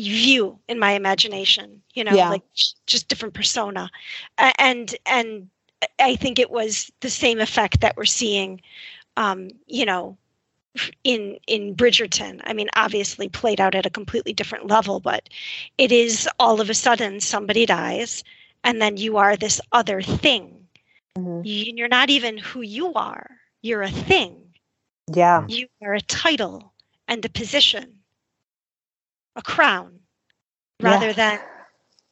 view in my imagination, you know, like just different persona. And I think it was the same effect that we're seeing, you know, in Bridgerton. I mean, obviously played out at a completely different level, but it is all of a sudden somebody dies and then you are this other thing. Mm-hmm. You're not even who you are. You're a thing. Yeah. You are a title and a position, a crown, rather than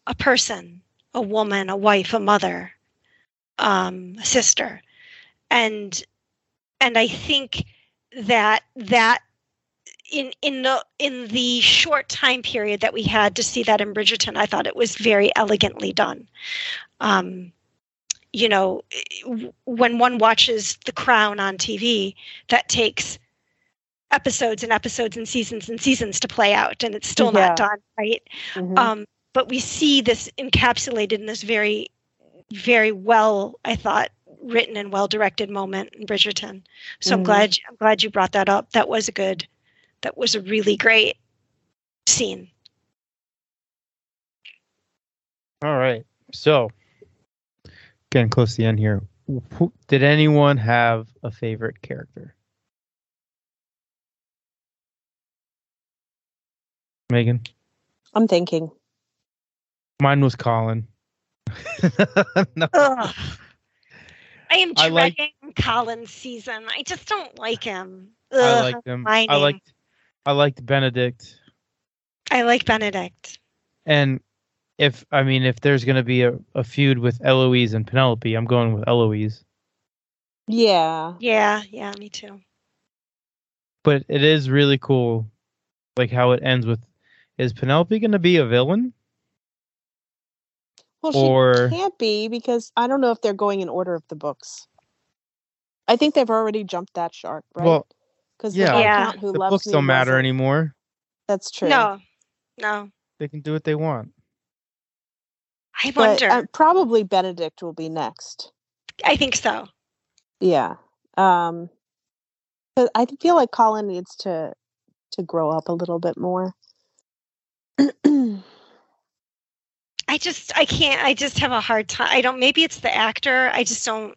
a person, a woman, a wife, a mother, a sister. And I think that in the short time period that we had to see that in Bridgerton, I thought it was very elegantly done. You know, when one watches The Crown on TV, that takes episodes and episodes and seasons to play out, and it's still not done, right? Mm-hmm. But we see this encapsulated in this very, very well, I thought, written and well-directed moment in Bridgerton. So mm-hmm. I'm glad you brought that up. That was a really great scene. All right. So, getting close to the end here. Did anyone have a favorite character? Megan? I'm thinking. Mine was Colin. No. I am dreading Colin's season. I just don't like him. I liked him. I liked Benedict. I like Benedict. And if there's going to be a feud with Eloise and Penelope, I'm going with Eloise. Yeah. Yeah, me too. But it is really cool, like how it ends with, is Penelope going to be a villain? Well, she can't be, because I don't know if they're going in order of the books. I think they've already jumped that shark, right? Well, because the books don't matter anymore. That's true. No. They can do what they want. I wonder. But, probably Benedict will be next. I think so. Yeah. But I feel like Colin needs to grow up a little bit more. I just have a hard time. Maybe it's the actor. I just don't.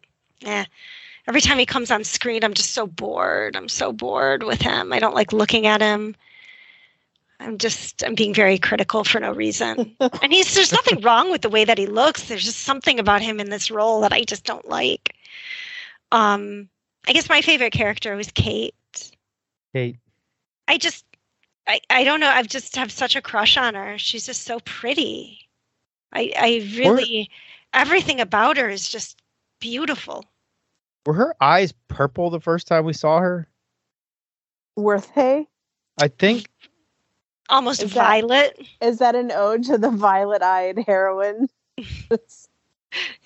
Every time he comes on screen, I'm just so bored. I'm so bored with him. I don't like looking at him. I'm being very critical for no reason. And there's nothing wrong with the way that he looks. There's just something about him in this role that I just don't like. I guess my favorite character was Kate. I don't know. I've just have such a crush on her. She's just so pretty. Everything about her is just beautiful. Were her eyes purple the first time we saw her? Were they? I think. Almost is violet. Is that an ode to the violet-eyed heroine?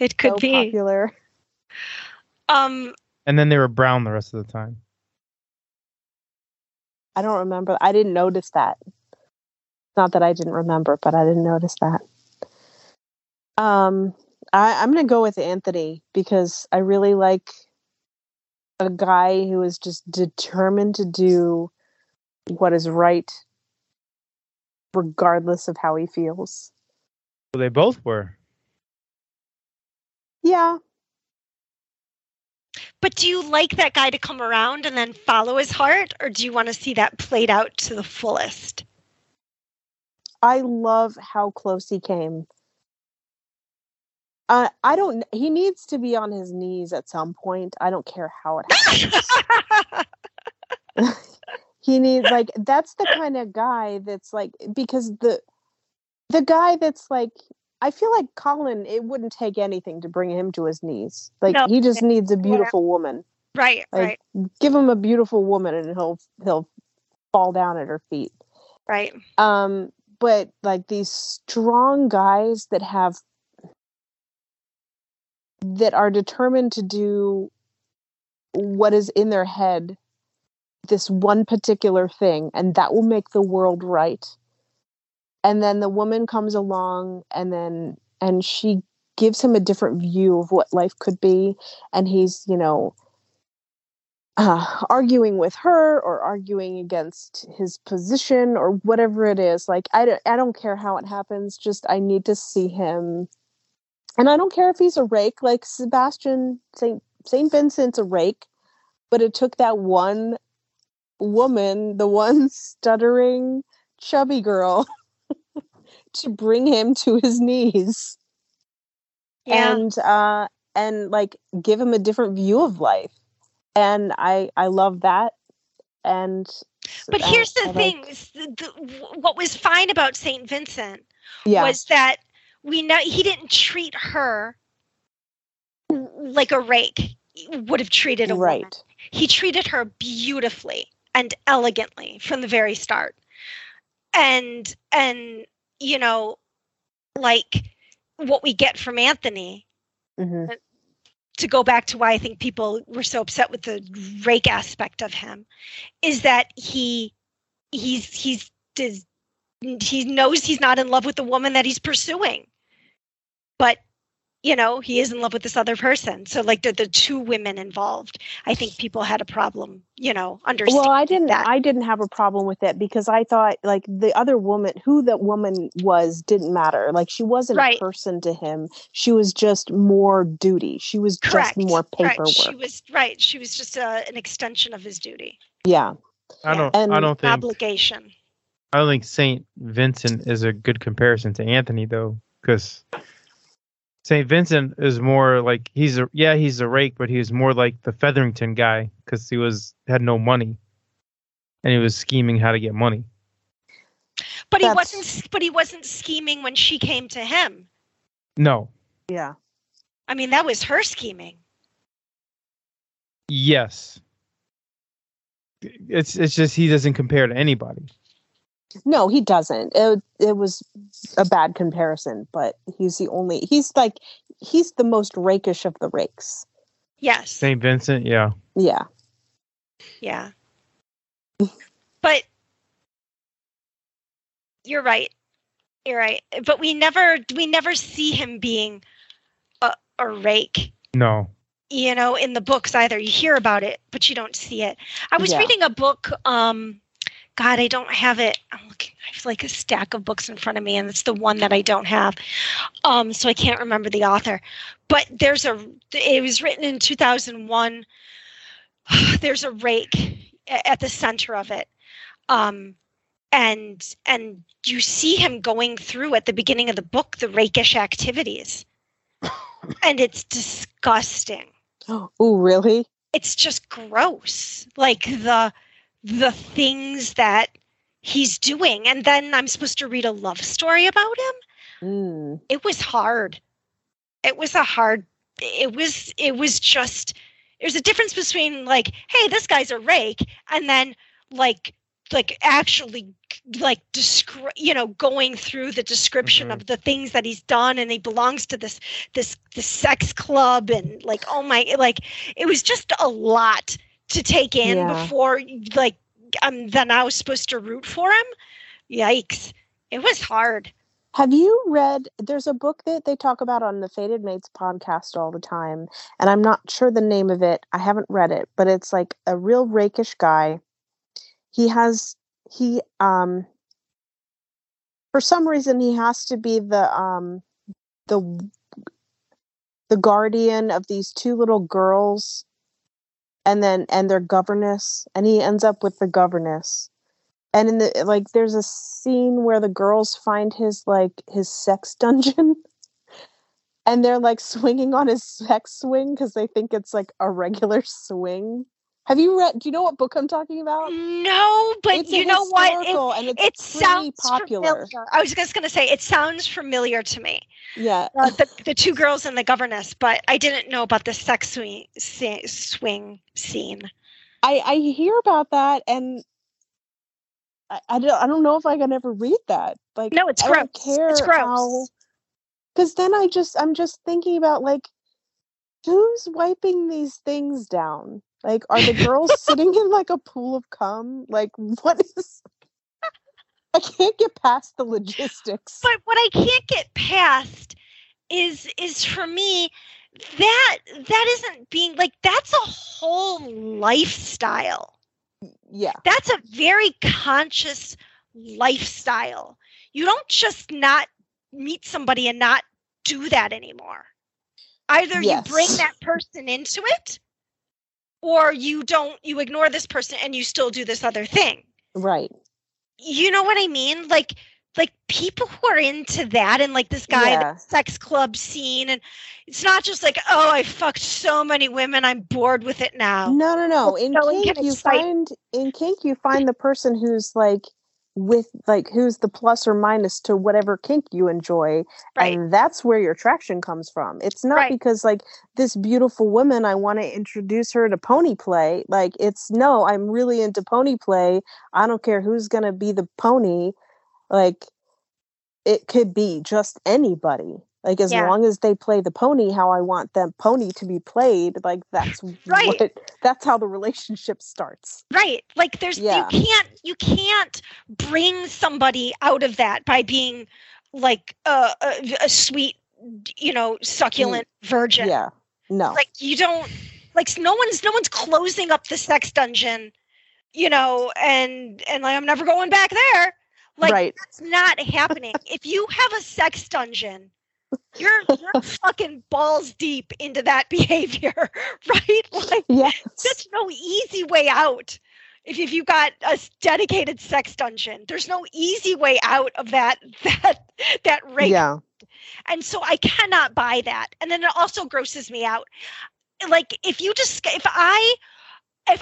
It could be popular. And then they were brown the rest of the time. I don't remember. I didn't notice that. Not that I didn't remember, but I didn't notice that. I'm going to go with Anthony, because I really like a guy who is just determined to do what is right, regardless of how he feels. Well, they both were. Yeah. But do you like that guy to come around and then follow his heart, or do you want to see that played out to the fullest? I love how close he came. He needs to be on his knees at some point. I don't care how it happens. He needs, like, that's the kind of guy that's like, because the guy that's like, I feel like Colin, it wouldn't take anything to bring him to his knees. Like, no, he just needs a beautiful woman. Right, like, right. Give him a beautiful woman and he'll fall down at her feet. Right. But like these strong guys that are determined to do what is in their head, this one particular thing, and that will make the world right. And then the woman comes along and she gives him a different view of what life could be. And he's, you know, arguing with her or arguing against his position or whatever it is. Like, I don't care how it happens. Just, I need to see him. And I don't care if he's a rake, like Sebastian, Saint Vincent's a rake, but it took that one woman, the one stuttering chubby girl, to bring him to his knees. Yeah. And like give him a different view of life. And I love that. But here's the thing. What was fine about St. Vincent was that he didn't treat her like a rake would have treated a woman. He treated her beautifully and elegantly from the very start. And you know, like what we get from Anthony, mm-hmm. to go back to why I think people were so upset with the rake aspect of him, is that he knows he's not in love with the woman that he's pursuing, but you know, he is in love with this other person. So like the two women involved, I think people had a problem, you know, understanding. Well, I didn't have a problem with it because I thought like the other woman, who that woman was, didn't matter. Like she wasn't a person to him. She was just more duty. She was just more paperwork. Right. She was just an extension of his duty. Yeah. I don't think obligation. I don't think St. Vincent is a good comparison to Anthony though, because St. Vincent is more like he's a rake, but he was more like the Featherington guy because he had no money, and he was scheming how to get money. But he wasn't scheming when she came to him. No. Yeah. I mean, that was her scheming. Yes. It's just he doesn't compare to anybody. No, he doesn't. It was a bad comparison, but he's the most rakish of the rakes. Yes. St. Vincent, yeah. Yeah. Yeah. But you're right. You're right. But we never see him being a rake. No. You know, in the books either. You hear about it, but you don't see it. I was reading a book, God, I don't have it. I'm looking. I have like a stack of books in front of me, and it's the one that I don't have. So I can't remember the author. But it was written in 2001. There's a rake at the center of it. And you see him going through at the beginning of the book the rakish activities. And it's disgusting. Oh, really? It's just gross. Like the things that he's doing, and then I'm supposed to read a love story about him. It was hard. There's a difference between like, hey, this guy's a rake, and then like actually like going through the description mm-hmm. of the things that he's done, and he belongs to this sex club, and like, oh my, like it was just a lot to take in before, like, then I was supposed to root for him. Yikes. It was hard. Have you read, there's a book that they talk about on the Fated Mates podcast all the time, and I'm not sure the name of it. I haven't read it, but it's like a real rakish guy. He for some reason, he has to be the guardian of these two little girls, and their governess, and he ends up with the governess. And in the like, there's a scene where the girls find his sex dungeon, and they're like swinging on his sex swing because they think it's like a regular swing. Have you read? Do you know what book I'm talking about? No, but you know what? It sounds popular. Familiar. I was just gonna say it sounds familiar to me. Yeah, the two girls and the governess, but I didn't know about the sex swing scene. I hear about that, and I don't know if I can ever read that. Like, no, it's gross. I don't care. It's gross. Because then I'm just thinking about like, who's wiping these things down? Like, are the girls sitting in like a pool of cum? Like, what is? I can't get past the logistics. But what I can't get past is for me that isn't being like, that's a whole lifestyle. Yeah. That's a very conscious lifestyle. You don't just not meet somebody and not do that anymore. Either you bring that person into it, or you ignore this person and you still do this other thing. Right. You know what I mean? Like people who are into that, and like this guy, the sex club scene, and it's not just like, oh, I fucked so many women, I'm bored with it now. No. In kink, you find the person who's like with like who's the plus or minus to whatever kink you enjoy, and that's where your attraction comes from. It's not because like this beautiful woman, I want to introduce her to pony play. Like it's no, I'm really into pony play. I don't care who's gonna be the pony. Like it could be just anybody. Like as long as they play the pony how I want the pony to be played, like that's that's how the relationship starts. Right. Like there's you can't bring somebody out of that by being like a sweet, you know, succulent virgin. Yeah. No. Like you don't like no one's closing up the sex dungeon, you know, and like I'm never going back there. Like that's not happening. If you have a sex dungeon, you're fucking balls deep into that behavior, right? Like there's no easy way out. If you've got a dedicated sex dungeon, there's no easy way out of that rape. Yeah. And so I cannot buy that. And then it also grosses me out. Like if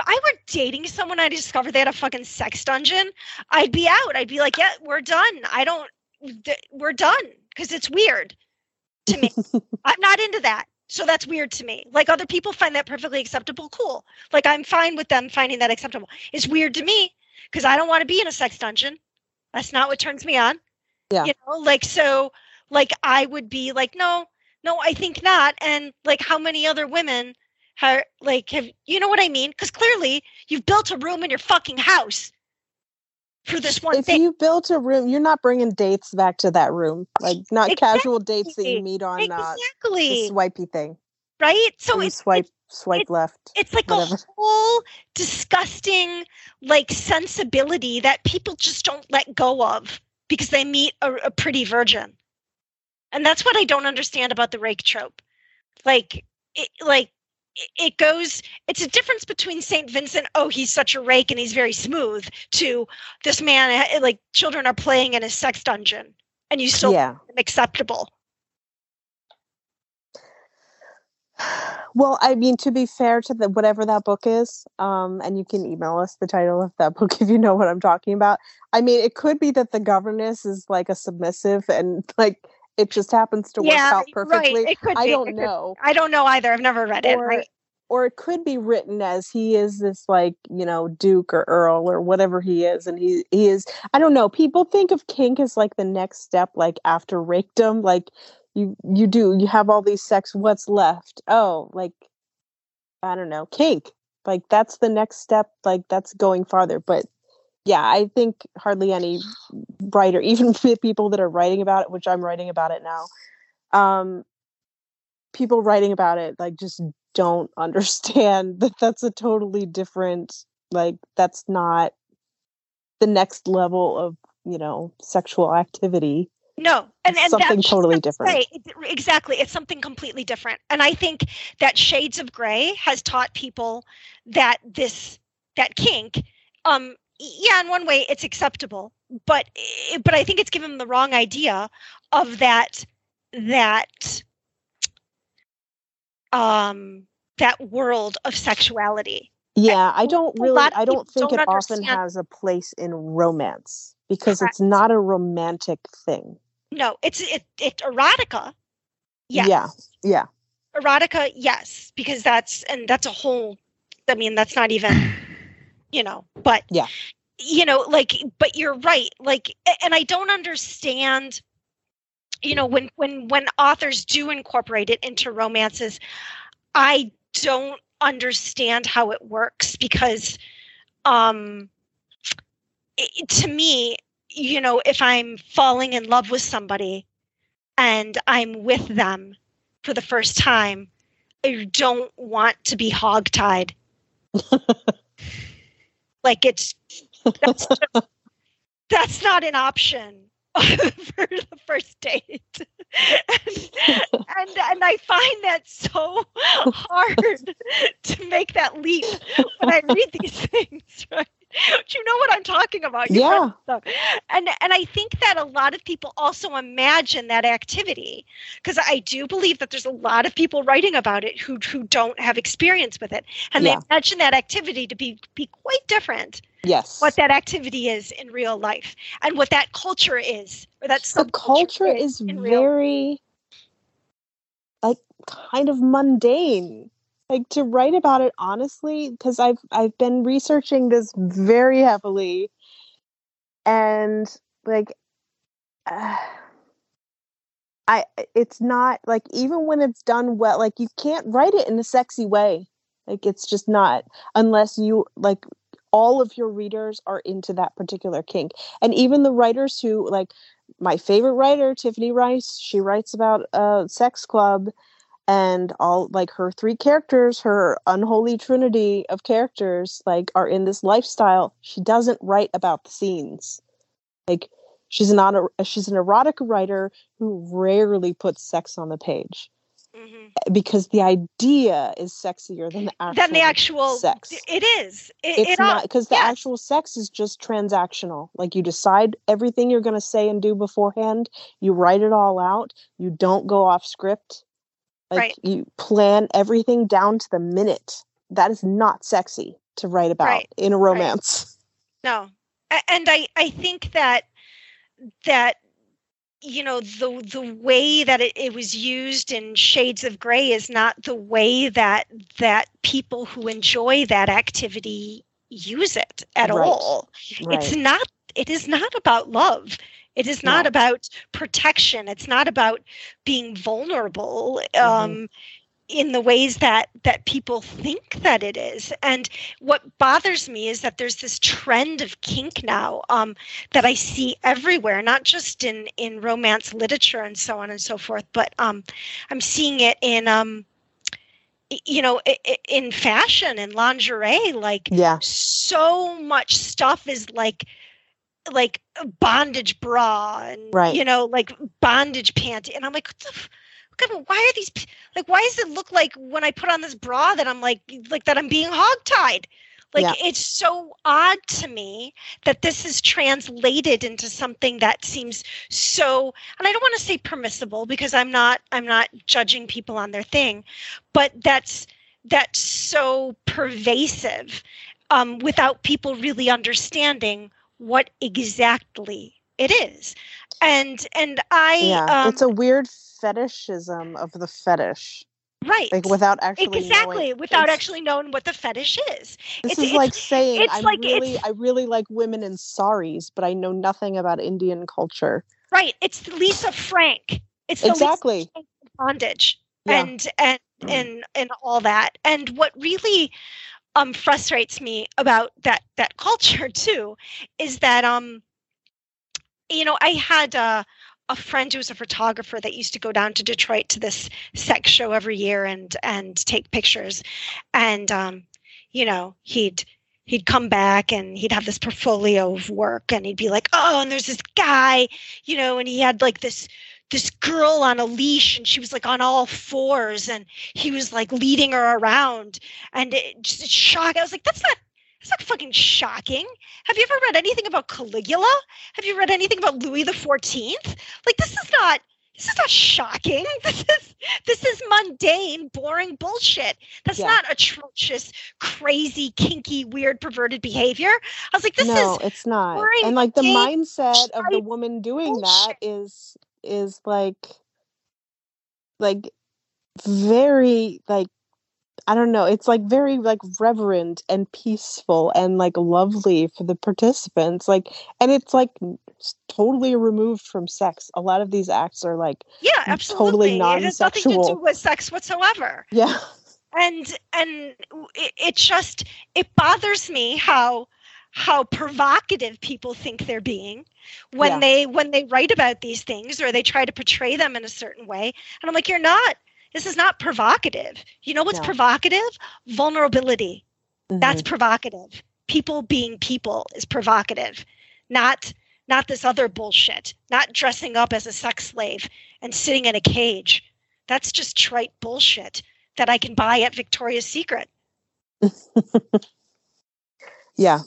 I were dating someone, I discovered they had a fucking sex dungeon, I'd be out. I'd be like, yeah, we're done. We're done. Because it's weird to me. I'm not into that. So that's weird to me. Like other people find that perfectly acceptable. Cool. Like I'm fine with them finding that acceptable. It's weird to me because I don't want to be in a sex dungeon. That's not what turns me on. Yeah. You know, like, so like I would be like, no, I think not. And like how many other women have you know what I mean? Because clearly you've built a room in your fucking house for this one thing. If you built a room, you're not bringing dates back to that room. Like not casual dates that you meet on the swipey thing. Right? So it's swipe left. It's like a whole disgusting like sensibility that people just don't let go of because they meet a pretty virgin. And that's what I don't understand about the rake trope. Like it goes, it's a difference between Saint Vincent, oh, he's such a rake and he's very smooth, to this man, like children are playing in a sex dungeon and you still acceptable. Well, I mean, to be fair to whatever that book is, and you can email us the title of that book if you know what I'm talking about. I mean, it could be that the governess is like a submissive and like, it just happens to work out perfectly. Right. It could I be. Don't it know. Could. I don't know either. I've never read it. Right? Or it could be written as he is this like, you know, Duke or Earl or whatever he is. And he is, I don't know. People think of kink as like the next step, like after rakedom, like you have all these sex. What's left? Oh, like, I don't know. Kink. Like that's the next step. Like that's going farther. But yeah, I think hardly any writer, even the people that are writing about it, which I'm writing about it now, people writing about it, like, just don't understand that that's a totally different, like, that's not the next level of, you know, sexual activity. No. And something totally different. Exactly. It's something completely different. And I think that Shades of Grey has taught people that that kink, yeah, in one way it's acceptable, but I think it's given them the wrong idea of that world of sexuality. Yeah, and I don't think it often has a place in romance because it's not a romantic thing. No, it's erotica. Yes. Yeah. Erotica, yes, because that's a whole. I mean, that's not even. You know, but, yeah, you know, like, but you're right. Like, and I don't understand, you know, when authors do incorporate it into romances, I don't understand how it works because, to me, you know, if I'm falling in love with somebody and I'm with them for the first time, I don't want to be hogtied. Like, that's not an option for the first date. And I find that so hard to make that leap when I read these things, right? But you know what I'm talking about. Yeah. And I think that a lot of people also imagine that activity, because I do believe that there's a lot of people writing about it who don't have experience with it. And yeah. They imagine that activity to be quite different. Yes. What that activity is in real life and what that culture is. Or that subculture is very, like, kind of mundane. Like, to write about it honestly, because I've been researching this very heavily, and it's not like, even when it's done well, like, you can't write it in a sexy way. Like, it's just not, unless you, like, all of your readers are into that particular kink. And even the writers who, like, my favorite writer, Tiffany Rice, she writes about a sex club. And all, like, her three characters, her unholy trinity of characters, like, are in this lifestyle. She doesn't write about the scenes. Like, she's an erotic writer who rarely puts sex on the page. Mm-hmm. Because the idea is sexier than the actual sex. It is. It's not, because the actual sex is just transactional. Like, you decide everything you're going to say and do beforehand. You write it all out. You don't go off script. Like, right. You plan everything down to the minute. That is not sexy to write about in a romance. Right. No. And I think that, you know, the way that it was used in Shades of Grey is not the way that people who enjoy that activity use it at all. Right. It is not about love. It is not about protection. It's not about being vulnerable in the ways that people think that it is. And what bothers me is that there's this trend of kink now that I see everywhere, not just in romance literature and so on and so forth, but I'm seeing it in... you know, in fashion and lingerie, like, so much stuff is like bondage bra and, you know, like bondage panty. And I'm like, God, why are these, like, why does it look like when I put on this bra that I'm like that I'm being hogtied? Like, it's so odd to me that this is translated into something that seems so, and I don't want to say permissible, because I'm not judging people on their thing, but that's so pervasive, without people really understanding what exactly it is. And I... Yeah, it's a weird fetishism of the fetish. Right. Like, without actually knowing. Without actually knowing what the fetish is. I really like women in saris, but I know nothing about Indian culture. Right. It's the Lisa Frank. It's the Lisa Frank bondage. Yeah. And all that. And what really... frustrates me about that culture too is that you know, I had a friend who was a photographer that used to go down to Detroit to this sex show every year and take pictures, and you know, he'd come back and he'd have this portfolio of work, and he'd be like, oh, and there's this guy, you know, and he had like this girl on a leash, and she was like on all fours, and he was like leading her around, and it's shocking. I was like, that's not fucking shocking. Have you ever read anything about Caligula? Have you read anything about Louis the 14th? Like, this is not shocking. This is mundane, boring bullshit. That's not atrocious, crazy, kinky, weird, perverted behavior. I was like, this is it's not. Boring, and like the mindset of the woman doing bullshit. That is like very, like, I don't know, it's like very like reverent and peaceful and like lovely for the participants, like, and it's like totally removed from sex. A lot of these acts are like, yeah, absolutely totally non-sexual. It has nothing to do with sex whatsoever. Yeah. And it bothers me how provocative people think they're being when they write about these things, or they try to portray them in a certain way. And I'm like, you're not. This is not provocative. You know what's provocative? Vulnerability. Mm-hmm. That's provocative. People being people is provocative, not this other bullshit, not dressing up as a sex slave and sitting in a cage. That's just trite bullshit that I can buy at Victoria's Secret. Yeah.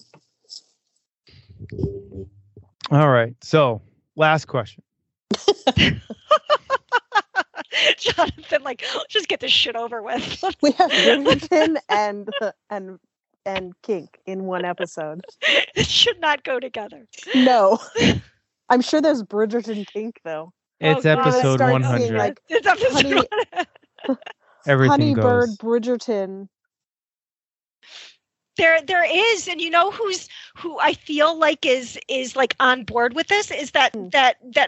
All right. So last question. Jonathan, like, just get this shit over with. We have Bridgerton and kink in one episode. It should not go together. No. I'm sure there's Bridgerton kink though. It's episode 100. Like, it's episode 100. Everything goes. Honeybird Bridgerton. There is, and you know who I feel like is like on board with this is that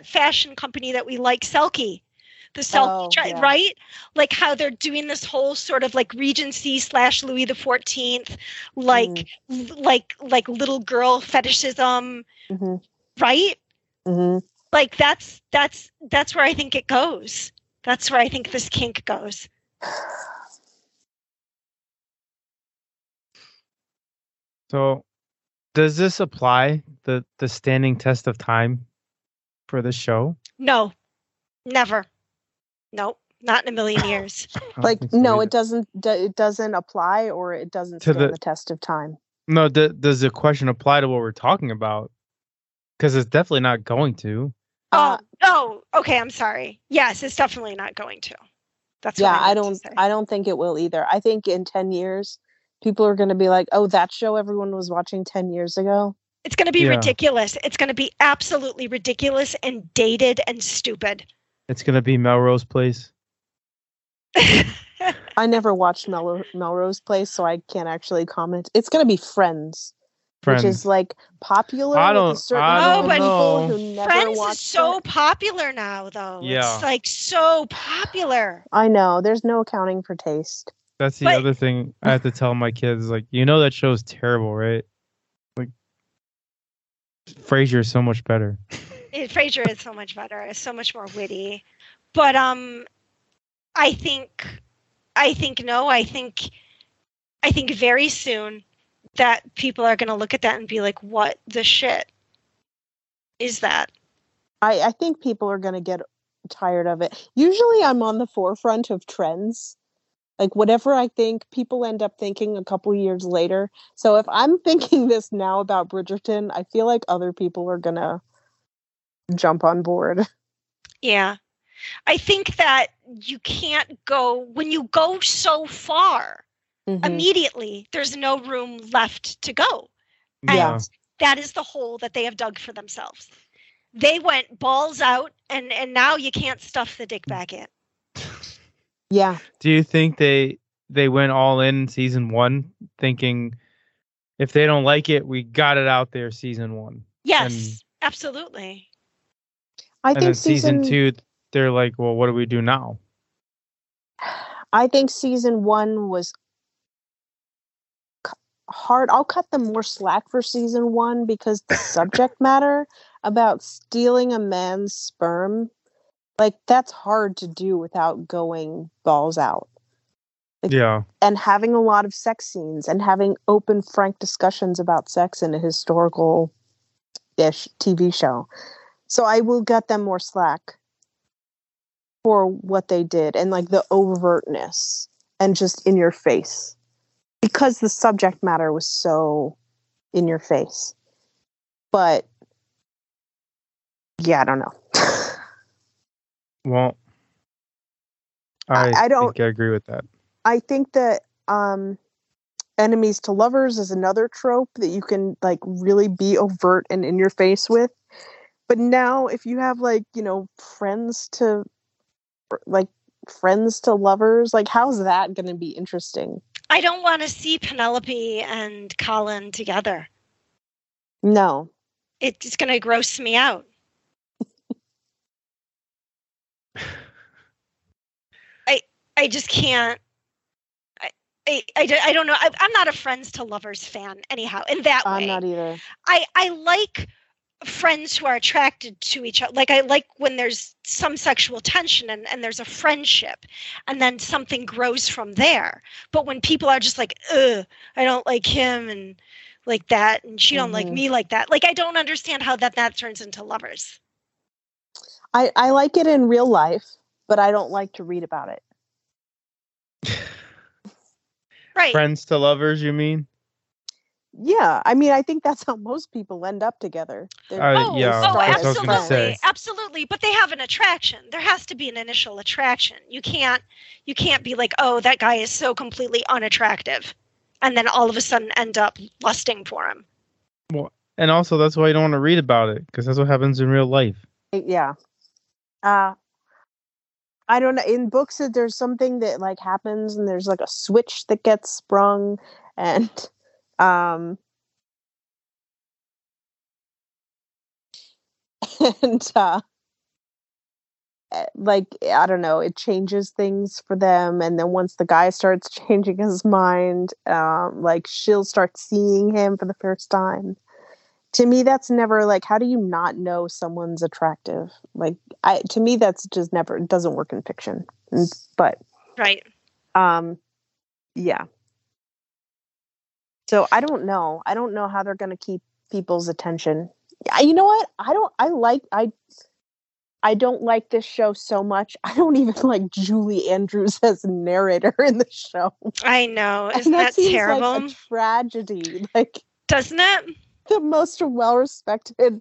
fashion company that we like, Selkie. The Selkie, yeah. Right? Like how they're doing this whole sort of like Regency / Louis the 14th, like little girl fetishism, mm-hmm. right? Mm-hmm. Like that's where I think it goes. That's where I think this kink goes. So does this apply the standing test of time for the show? No, never. Nope, not in a million years. Like, no, it doesn't apply, or it doesn't stand the test of time. No, does the question apply to what we're talking about? Because it's definitely not going to. Oh, okay, I'm sorry. Yes, it's definitely not going to. That's yeah, what I don't think it will either. I think in 10 years, people are going to be like, oh, that show everyone was watching 10 years ago. It's going to be ridiculous. It's going to be absolutely ridiculous and dated and stupid. It's going to be Melrose Place. I never watched Melrose Place, so I can't actually comment. It's going to be Friends. Which is like popular. I don't know. Friends is so popular now, though. Yeah. It's like so popular. I know. There's no accounting for taste. That's the other thing I have to tell my kids. Like, you know that show's terrible, right? Like, Frasier is so much better. Frasier is so much better. It's so much more witty. But I think very soon that people are going to look at that and be like, what the shit is that? I think people are going to get tired of it. Usually I'm on the forefront of trends. Like, whatever I think, people end up thinking a couple years later. So if I'm thinking this now about Bridgerton, I feel like other people are going to jump on board. Yeah. I think that you can't go, when you go so far, mm-hmm. immediately, there's no room left to go. And that is the hole that they have dug for themselves. They went balls out, and now you can't stuff the dick back in. Yeah. Do you think they went all in season one thinking if they don't like it, we got it out there season one? Yes, absolutely. I think season two, they're like, well, what do we do now? I think season one was hard. I'll cut them more slack for season one because the subject matter about stealing a man's sperm, like, that's hard to do without going balls out. Like, yeah. And having a lot of sex scenes and having open, frank discussions about sex in a historical-ish TV show. So I will get them more slack for what they did and, like, the overtness and just in your face. Because the subject matter was so in your face. But, yeah, I don't know. Well, I think I agree with that. I think that enemies to lovers is another trope that you can, like, really be overt and in your face with. But now if you have, like, you know, friends to lovers, like, how's that going to be interesting? I don't want to see Penelope and Colin together. No. It's going to gross me out. I just can't. I don't know. I'm not a Friends to Lovers fan anyhow. In that way, I'm not either. I like friends who are attracted to each other. Like, I like when there's some sexual tension and there's a friendship and then something grows from there. But when people are just like, ugh, I don't like him and like that, and she don't like me like that. Like, I don't understand how that turns into lovers. I like it in real life, but I don't like to read about it. Right. Friends to lovers, you mean? Yeah, I mean, I think that's how most people end up together. Absolutely, absolutely. But they have an attraction. There has to be an initial attraction. You can't be like, oh, that guy is so completely unattractive, and then all of a sudden end up lusting for him. Well, and also that's why you don't want to read about it, because that's what happens in real life. Yeah. I don't know. In books, there's something that like happens, and there's like a switch that gets sprung, and. Like, I don't know, it changes things for them. And then once the guy starts changing his mind, like she'll start seeing him for the first time. To me, that's never like, how do you not know someone's attractive? Like, to me, that's just never, it doesn't work in fiction, but. Right. Yeah. So I don't know. I don't know how they're going to keep people's attention. You know what? I don't like this show so much. I don't even like Julie Andrews as a narrator in the show. I know. Isn't that terrible? Like a tragedy. Like, doesn't it? The most well-respected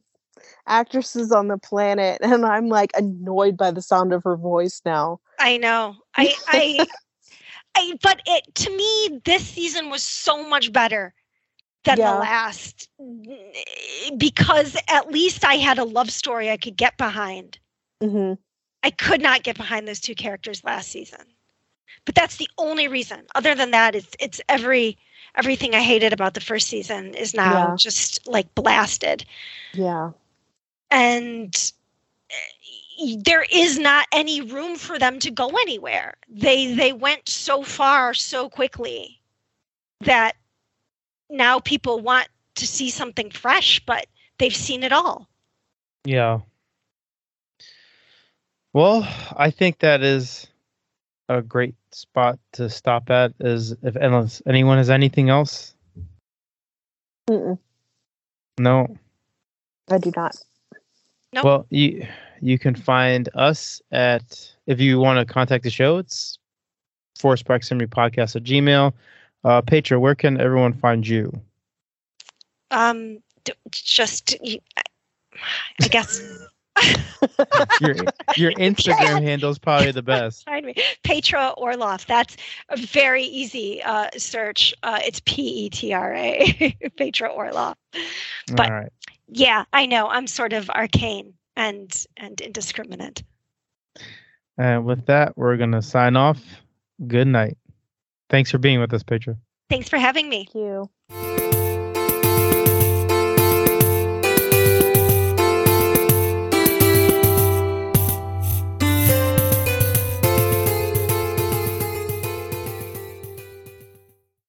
actresses on the planet, and I'm like annoyed by the sound of her voice now. I know. But it, to me, this season was so much better than the last, because at least I had a love story I could get behind. Mm-hmm. I could not get behind those two characters last season, but that's the only reason. Other than that, it's everything I hated about the first season is now just like blasted. Yeah, and. There is not any room for them to go anywhere. They went so far so quickly that now people want to see something fresh, but they've seen it all. Yeah. Well, I think that is a great spot to stop at, is unless anyone has anything else. Mm-mm. No. I do not. Nope. Well, you can find us at, if you want to contact the show, it's forceproximitypodcast@gmail.com. Petra, where can everyone find you? I guess. your Instagram handle is probably the best. Find me, Petra Orloff. That's a very easy search. It's Petra, Petra Orloff. But all right. Yeah, I know. I'm sort of arcane and indiscriminate. And with that, we're going to sign off. Good night. Thanks for being with us, Petra. Thanks for having me. Thank you.